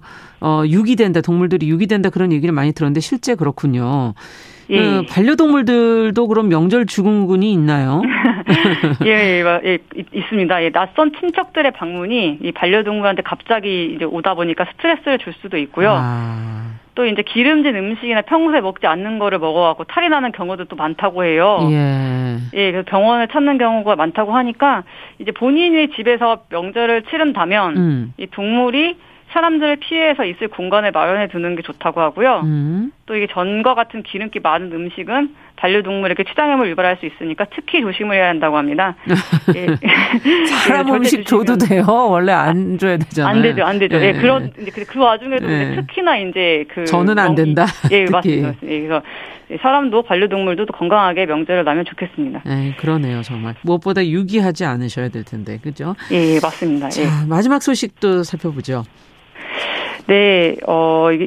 유기된다 동물들이 유기된다 그런 얘기를 많이 들었는데 실제 그렇군요. 예. 반려동물들도 그럼 명절 주군군이 있나요? 예, 있습니다. 예, 낯선 친척들의 방문이 이 반려동물한테 갑자기 이제 오다 보니까 스트레스를 줄 수도 있고요. 아. 또 이제 기름진 음식이나 평소에 먹지 않는 거를 먹어갖고 탈이 나는 경우도 또 많다고 해요. 예, 그래서 병원을 찾는 경우가 많다고 하니까 이제 본인이 집에서 명절을 치른다면 이 동물이 사람들을 피해서 있을 공간을 마련해 두는 게 좋다고 하고요. 또 이게 전과 같은 기름기 많은 음식은 반려동물에게 치장염을 유발할 수 있으니까 특히 조심을 해야 한다고 합니다. 예. 사람 음식 줘도 돼요? 원래 안 줘야 되잖아요. 안 되죠, 안 되죠. 예, 예. 그런 그 와중에도 예. 특히나 이제 그 저는 안 된다. 예, 맞습니다. 예, 그래서 사람도 반려동물도 건강하게 명절을 나면 좋겠습니다. 예, 그러네요, 정말. 무엇보다 유기하지 않으셔야 될 텐데, 그죠? 예, 예, 맞습니다. 자, 예. 마지막 소식도 살펴보죠. 네,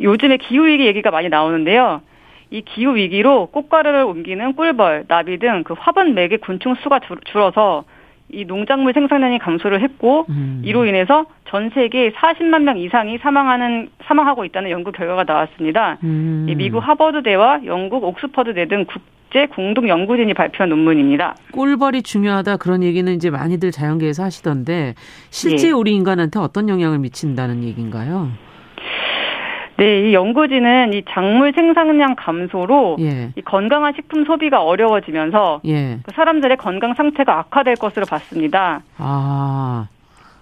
요즘에 기후위기 얘기가 많이 나오는데요. 이 기후위기로 꽃가루를 옮기는 꿀벌, 나비 등 그 화분맥의 곤충 수가 줄어서 이 농작물 생산량이 감소를 했고 이로 인해서 전 세계 40만 명 이상이 사망하고 있다는 연구 결과가 나왔습니다. 이 미국 하버드대와 영국 옥스퍼드대 등 국제 공동 연구진이 발표한 논문입니다. 꿀벌이 중요하다 그런 얘기는 이제 많이들 자연계에서 하시던데 실제 예. 우리 인간한테 어떤 영향을 미친다는 얘기인가요? 네, 이 연구진은 이 작물 생산량 감소로 예. 이 건강한 식품 소비가 어려워지면서 예. 사람들의 건강 상태가 악화될 것으로 봤습니다. 아,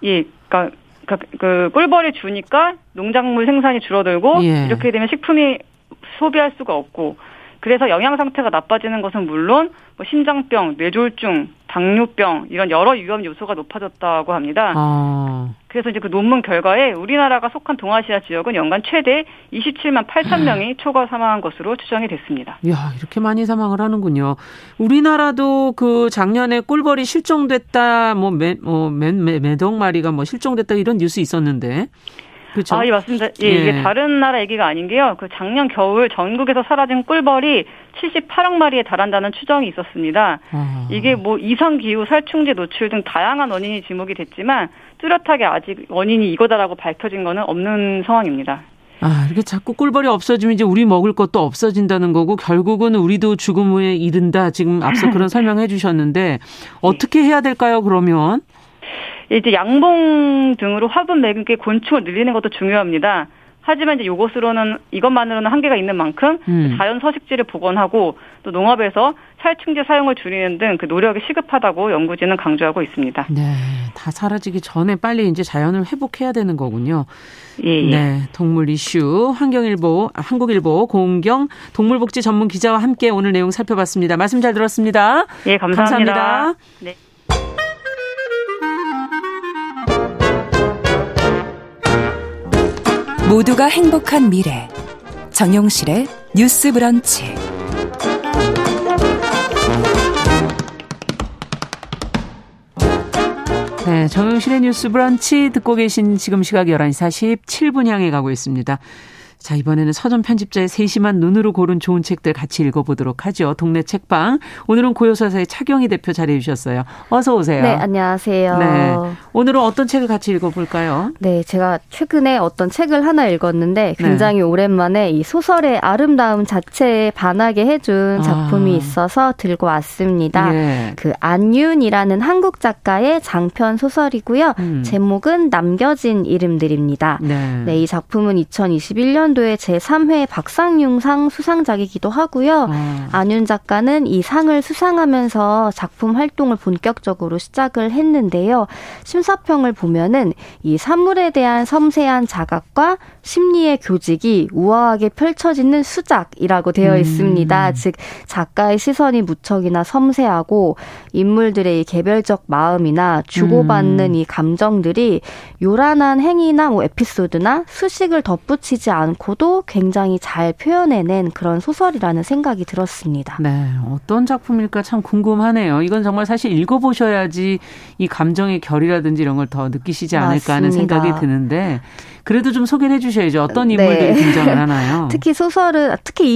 예, 그러니까 그 꿀벌이 주니까 농작물 생산이 줄어들고 예. 이렇게 되면 식품이 소비할 수가 없고 그래서 영양 상태가 나빠지는 것은 물론 뭐 심장병, 뇌졸중, 당뇨병 이런 여러 위험 요소가 높아졌다고 합니다. 아. 그래서 이제 그 논문 결과에 우리나라가 속한 동아시아 지역은 연간 최대 27만 8천 명이 초과 사망한 것으로 추정이 됐습니다. 이야, 이렇게 많이 사망을 하는군요. 우리나라도 그 작년에 꿀벌이 실종됐다, 매덕마리가 실종됐다 이런 뉴스 있었는데. 그렇죠? 아, 예, 맞습니다. 예, 예. 이게 다른 나라 얘기가 아닌 게요. 그 작년 겨울 전국에서 사라진 꿀벌이 78억 마리에 달한다는 추정이 있었습니다. 아. 이게 이상기후, 살충제 노출 등 다양한 원인이 지목이 됐지만 뚜렷하게 아직 원인이 이거다라고 밝혀진 거는 없는 상황입니다. 아, 이렇게 자꾸 꿀벌이 없어지면 이제 우리 먹을 것도 없어진다는 거고 결국은 우리도 죽음에 이른다. 지금 앞서 그런 설명해 주셨는데 어떻게 해야 될까요, 그러면? 이제 양봉 등으로 화분 매김기 곤충을 늘리는 것도 중요합니다. 하지만 이제 이것만으로는 한계가 있는 만큼 자연 서식지를 복원하고 또 농업에서 살충제 사용을 줄이는 등 그 노력이 시급하다고 연구진은 강조하고 있습니다. 네, 다 사라지기 전에 빨리 이제 자연을 회복해야 되는 거군요. 예, 예. 네, 동물 이슈 한국일보 공경 동물복지 전문 기자와 함께 오늘 내용 살펴봤습니다. 말씀 잘 들었습니다. 예, 감사합니다. 감사합니다. 네. 모두가 행복한 미래 정용실의 뉴스 브런치. 네, 정용실의 뉴스 브런치 듣고 계신 지금 시각 11시 47분 향해 가고 있습니다. 자, 이번에는 서점 편집자의 세심한 눈으로 고른 좋은 책들 같이 읽어보도록 하죠. 동네 책방. 오늘은 고요사사의 차경희 대표 자리해 주셨어요. 어서 오세요. 네, 안녕하세요. 네, 오늘은 어떤 책을 같이 읽어볼까요? 네, 제가 최근에 어떤 책을 하나 읽었는데 굉장히 네. 오랜만에 이 소설의 아름다움 자체에 반하게 해준 작품이 있어서 들고 왔습니다. 예. 그 안윤이라는 한국 작가의 장편 소설이고요. 제목은 남겨진 이름들입니다. 네. 네, 이 작품은 2021년 도의 제3회 박상륭상 수상작이기도 하고요. 안윤 작가는 이 상을 수상하면서 작품 활동을 본격적으로 시작을 했는데요. 심사평을 보면은 이 산물에 대한 섬세한 자각과 심리의 교직이 우아하게 펼쳐지는 수작이라고 되어 있습니다. 즉 작가의 시선이 무척이나 섬세하고 인물들의 개별적 마음이나 주고받는 이 감정들이 요란한 행위나 에피소드나 수식을 덧붙이지 않고 고도 굉장히 잘 표현해낸 그런 소설이라는 생각이 들었습니다. 네, 어떤 작품일까 참 궁금하네요. 이건 정말 사실 읽어보셔야지 이 감정의 결이라든지 이런 걸 더 느끼시지 않을까 맞습니다. 하는 생각이 드는데 그래도 좀 소개를 해주셔야죠. 어떤 인물들이 네. 등장을 하나요? 특히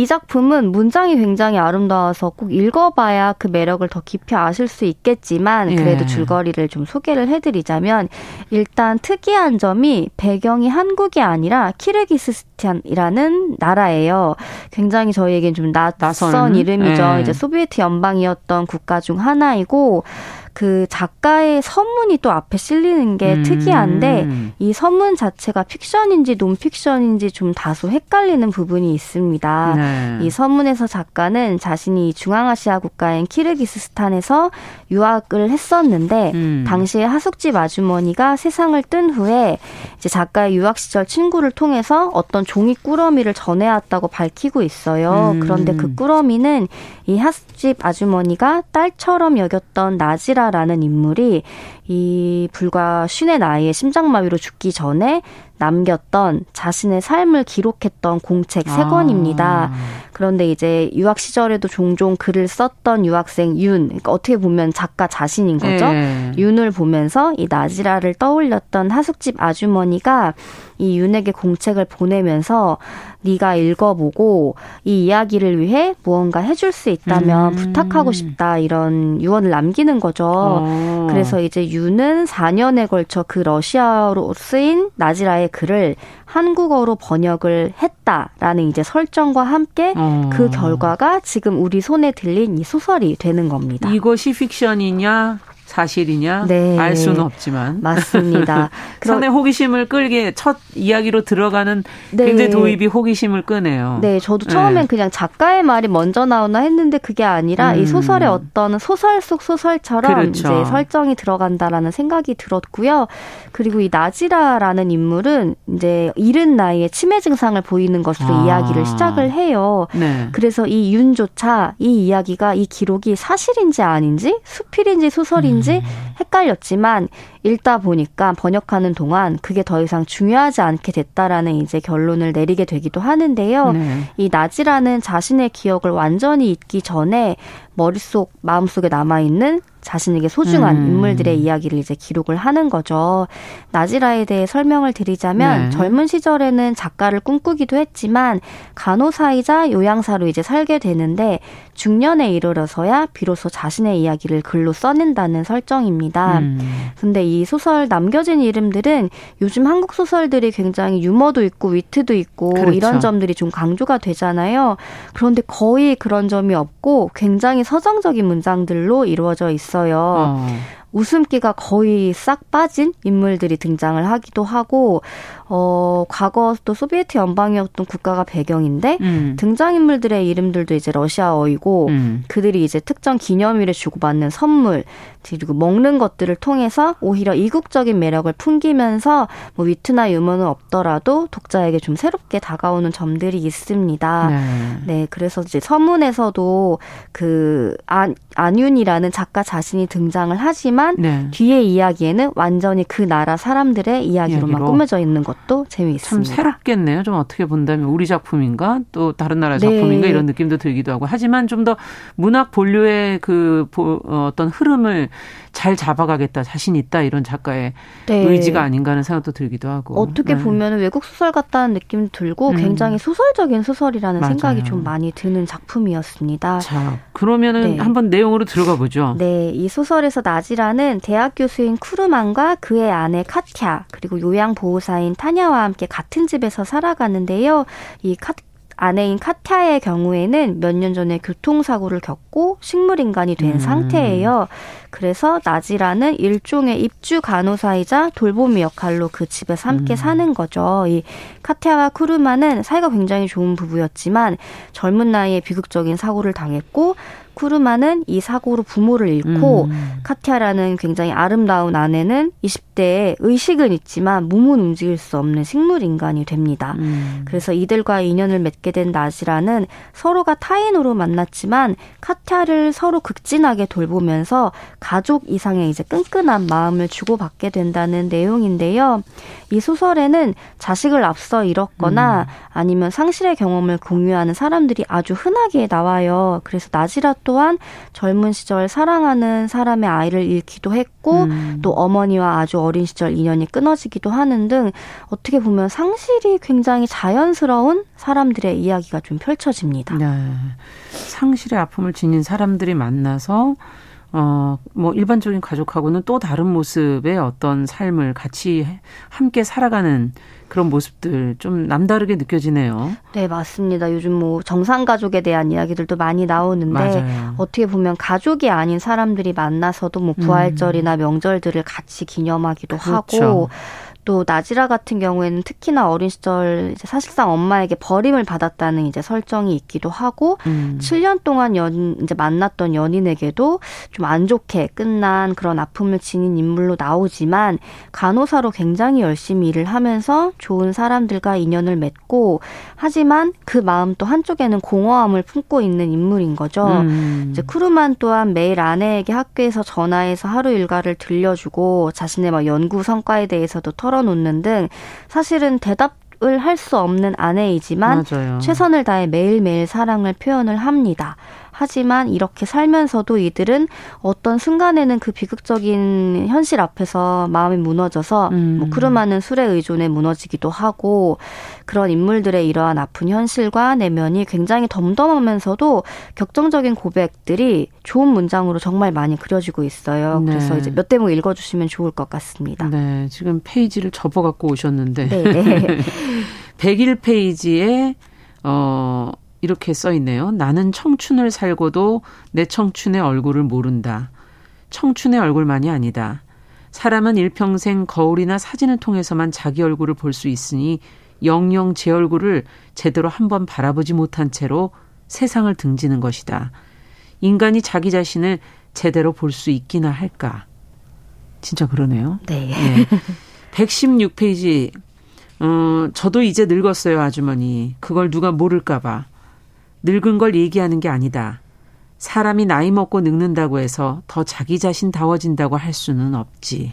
이 작품은 문장이 굉장히 아름다워서 꼭 읽어봐야 그 매력을 더 깊이 아실 수 있겠지만 예. 그래도 줄거리를 좀 소개를 해드리자면 일단 특이한 점이 배경이 한국이 아니라 키르기스스탄이라는 나라예요. 굉장히 저희에겐 좀 낯선 이름이죠. 예. 이제 소비에트 연방이었던 국가 중 하나이고 그 작가의 서문이 또 앞에 실리는 게 특이한데 이 서문 자체가 픽션인지 논픽션인지 좀 다소 헷갈리는 부분이 있습니다. 네. 이 서문에서 작가는 자신이 중앙아시아 국가인 키르기스스탄에서 유학을 했었는데 당시에 하숙집 아주머니가 세상을 뜬 후에 이제 작가의 유학 시절 친구를 통해서 어떤 종이 꾸러미를 전해왔다고 밝히고 있어요. 그런데 그 꾸러미는 이 하숙집 아주머니가 딸처럼 여겼던 나지라라는 인물이 이 불과 50의 나이에 심장마비로 죽기 전에 남겼던 자신의 삶을 기록했던 공책 3권입니다. 그런데 이제 유학 시절에도 종종 글을 썼던 유학생 윤, 그러니까 어떻게 보면 작가 자신인 거죠. 윤을 보면서 이 나지라를 떠올렸던 하숙집 아주머니가 이 윤에게 공책을 보내면서 네가 읽어보고 이 이야기를 위해 무언가 해줄 수 있다면 부탁하고 싶다 이런 유언을 남기는 거죠. 그래서 이제 윤은 4년에 걸쳐 그 러시아어로 쓰인 나지라의 글을 한국어로 번역을 했다라는 이제 설정과 함께 그 결과가 지금 우리 손에 들린 이 소설이 되는 겁니다. 이것이 픽션이냐? 사실이냐? 네. 알 수는 없지만. 맞습니다. 상당히 호기심을 끌게 첫 이야기로 들어가는 네. 굉장히 도입이 호기심을 끄네요. 네. 저도 처음엔 네. 그냥 작가의 말이 먼저 나오나 했는데 그게 아니라 이 소설의 어떤 소설 속 소설처럼 그렇죠. 이제 설정이 들어간다라는 생각이 들었고요. 그리고 이 나지라라는 인물은 이제 이른 나이에 치매 증상을 보이는 것으로 이야기를 시작을 해요. 네. 그래서 이 윤조차 이 이야기가 이 기록이 사실인지 아닌지 수필인지 소설인지 헷갈렸지만 읽다 보니까 번역하는 동안 그게 더 이상 중요하지 않게 됐다라는 이제 결론을 내리게 되기도 하는데요. 네. 이 나지라는 자신의 기억을 완전히 잊기 전에 머릿속, 마음속에 남아있는 자신에게 소중한 인물들의 이야기를 이제 기록을 하는 거죠. 나지라에 대해 설명을 드리자면 네. 젊은 시절에는 작가를 꿈꾸기도 했지만 간호사이자 요양사로 이제 살게 되는데 중년에 이르러서야 비로소 자신의 이야기를 글로 써낸다는 설정입니다. 근데 이 소설 남겨진 이름들은 요즘 한국 소설들이 굉장히 유머도 있고 위트도 있고 그렇죠. 이런 점들이 좀 강조가 되잖아요. 그런데 거의 그런 점이 없고 굉장히 서정적인 문장들로 이루어져 있어요. 웃음기가 거의 싹 빠진 인물들이 등장을 하기도 하고 과거 또 소비에트 연방이었던 국가가 배경인데 등장인물들의 이름들도 이제 러시아어이고 그들이 이제 특정 기념일에 주고받는 선물 그리고 먹는 것들을 통해서 오히려 이국적인 매력을 풍기면서 뭐 위트나 유머는 없더라도 독자에게 좀 새롭게 다가오는 점들이 있습니다. 네, 그래서 이제 서문에서도 그 안윤이라는 작가 자신이 등장을 하지만 네. 뒤에 이야기에는 완전히 그 나라 사람들의 이야기로만 꾸며져 있는 것도 재미있습니다. 참 새롭겠네요. 좀 어떻게 본다면 우리 작품인가 또 다른 나라 작품인가 네. 이런 느낌도 들기도 하고 하지만 좀 더 문학 본류의 그 어떤 흐름을 잘 잡아가겠다 자신 있다 이런 작가의 네. 의지가 아닌가 하는 생각도 들기도 하고 어떻게 보면 외국 소설 같다는 느낌도 들고 굉장히 소설적인 소설이라는 맞아요. 생각이 좀 많이 드는 작품이었습니다. 자, 그러면은 네. 한번 내용으로 들어가 보죠. 네, 이 소설에서 나지라는 대학 교수인 쿠르만과 그의 아내 카티아 그리고 요양보호사인 타냐와 함께 같은 집에서 살아가는데요. 이 아내인 카티아의 경우에는 몇 년 전에 교통사고를 겪고 식물인간이 된 상태예요. 그래서 나지라는 일종의 입주 간호사이자 돌보미 역할로 그 집에서 함께 사는 거죠. 이 카티아와 쿠르마는 사이가 굉장히 좋은 부부였지만 젊은 나이에 비극적인 사고를 당했고 쿠르마는 이 사고로 부모를 잃고 카티아라는 굉장히 아름다운 아내는 20대에 의식은 있지만 몸은 움직일 수 없는 식물인간이 됩니다. 그래서 이들과 인연을 맺게 된 나지라는 서로가 타인으로 만났지만 카티아를 서로 극진하게 돌보면서 가족 이상의 이제 끈끈한 마음을 주고받게 된다는 내용인데요. 이 소설에는 자식을 앞서 잃었거나 아니면 상실의 경험을 공유하는 사람들이 아주 흔하게 나와요. 그래서 나지라 또한 젊은 시절 사랑하는 사람의 아이를 잃기도 했고 또 어머니와 아주 어린 시절 인연이 끊어지기도 하는 등 어떻게 보면 상실이 굉장히 자연스러운 사람들의 이야기가 좀 펼쳐집니다. 네. 상실의 아픔을 지닌 사람들이 만나서 뭐 일반적인 가족하고는 또 다른 모습의 어떤 삶을 같이 함께 살아가는 그런 모습들 좀 남다르게 느껴지네요. 네, 맞습니다. 요즘 뭐 정상 가족에 대한 이야기들도 많이 나오는데 맞아요. 어떻게 보면 가족이 아닌 사람들이 만나서도 뭐 부활절이나 명절들을 같이 기념하기도 그렇죠. 하고 또 나지라 같은 경우에는 특히나 어린 시절 이제 사실상 엄마에게 버림을 받았다는 이제 설정이 있기도 하고 7년 동안 이제 만났던 연인에게도 좀 안 좋게 끝난 그런 아픔을 지닌 인물로 나오지만 간호사로 굉장히 열심히 일을 하면서 좋은 사람들과 인연을 맺고 하지만 그 마음 또 한쪽에는 공허함을 품고 있는 인물인 거죠. 이제 크루만 또한 매일 아내에게 학교에서 전화해서 하루 일과를 들려주고 자신의 막 연구 성과에 대해서도 털어놓는 등 사실은 대답을 할 수 없는 아내이지만 맞아요. 최선을 다해 매일매일 사랑을 표현을 합니다. 하지만 이렇게 살면서도 이들은 어떤 순간에는 그 비극적인 현실 앞에서 마음이 무너져서 뭐 크루마는 술에 의존해 무너지기도 하고 그런 인물들의 이러한 아픈 현실과 내면이 굉장히 덤덤하면서도 격정적인 고백들이 좋은 문장으로 정말 많이 그려지고 있어요. 네. 그래서 이제 몇 대목 읽어주시면 좋을 것 같습니다. 네, 지금 페이지를 접어갖고 오셨는데 네. 101페이지에 이렇게 써 있네요. 나는 청춘을 살고도 내 청춘의 얼굴을 모른다. 청춘의 얼굴만이 아니다. 사람은 일평생 거울이나 사진을 통해서만 자기 얼굴을 볼 수 있으니 영영 제 얼굴을 제대로 한번 바라보지 못한 채로 세상을 등지는 것이다. 인간이 자기 자신을 제대로 볼 수 있기나 할까. 진짜 그러네요. 네. 네. 116페이지. 저도 이제 늙었어요, 아주머니. 그걸 누가 모를까 봐. 늙은 걸 얘기하는 게 아니다. 사람이 나이 먹고 늙는다고 해서 더 자기 자신다워진다고 할 수는 없지.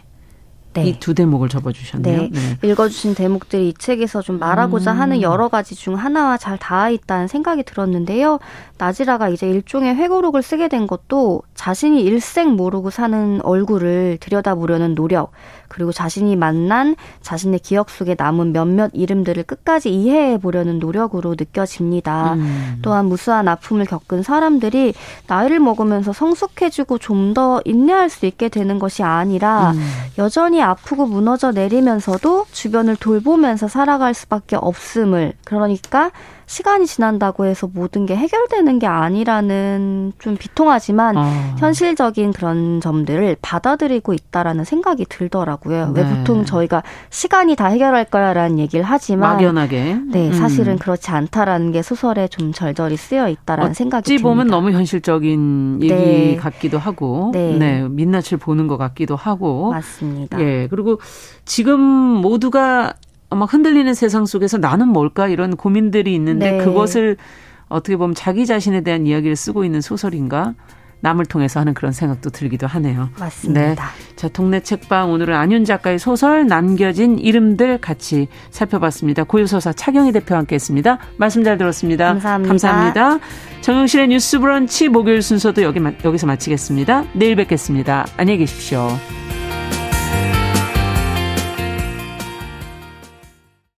네. 이 두 대목을 접어주셨네요. 네. 네. 읽어주신 대목들이 이 책에서 좀 말하고자 하는 여러 가지 중 하나와 잘 닿아있다는 생각이 들었는데요. 나지라가 이제 일종의 회고록을 쓰게 된 것도 자신이 일생 모르고 사는 얼굴을 들여다보려는 노력, 그리고 자신이 만난 자신의 기억 속에 남은 몇몇 이름들을 끝까지 이해해보려는 노력으로 느껴집니다. 또한 무수한 아픔을 겪은 사람들이 나이를 먹으면서 성숙해지고 좀 더 인내할 수 있게 되는 것이 아니라 여전히 아프고 무너져 내리면서도 주변을 돌보면서 살아갈 수밖에 없음을, 그러니까 시간이 지난다고 해서 모든 게 해결되는 게 아니라는 좀 비통하지만 현실적인 그런 점들을 받아들이고 있다라는 생각이 들더라고요. 네. 왜 보통 저희가 시간이 다 해결할 거야라는 얘기를 하지만 막연하게. 네, 사실은 그렇지 않다라는 게 소설에 좀 절절히 쓰여 있다라는 생각이 듭니다. 어찌 보면 너무 현실적인 얘기 네. 같기도 하고 네, 민낯을 보는 것 같기도 하고 맞습니다. 예, 그리고 지금 모두가 막 흔들리는 세상 속에서 나는 뭘까 이런 고민들이 있는데 네. 그것을 어떻게 보면 자기 자신에 대한 이야기를 쓰고 있는 소설인가 남을 통해서 하는 그런 생각도 들기도 하네요. 맞습니다. 네. 자, 동네 책방 오늘은 안윤 작가의 소설 남겨진 이름들 같이 살펴봤습니다. 고유서사 차경희 대표와 함께했습니다. 말씀 잘 들었습니다. 감사합니다. 정용실의 뉴스 브런치 목요일 순서도 여기서 마치겠습니다. 내일 뵙겠습니다. 안녕히 계십시오.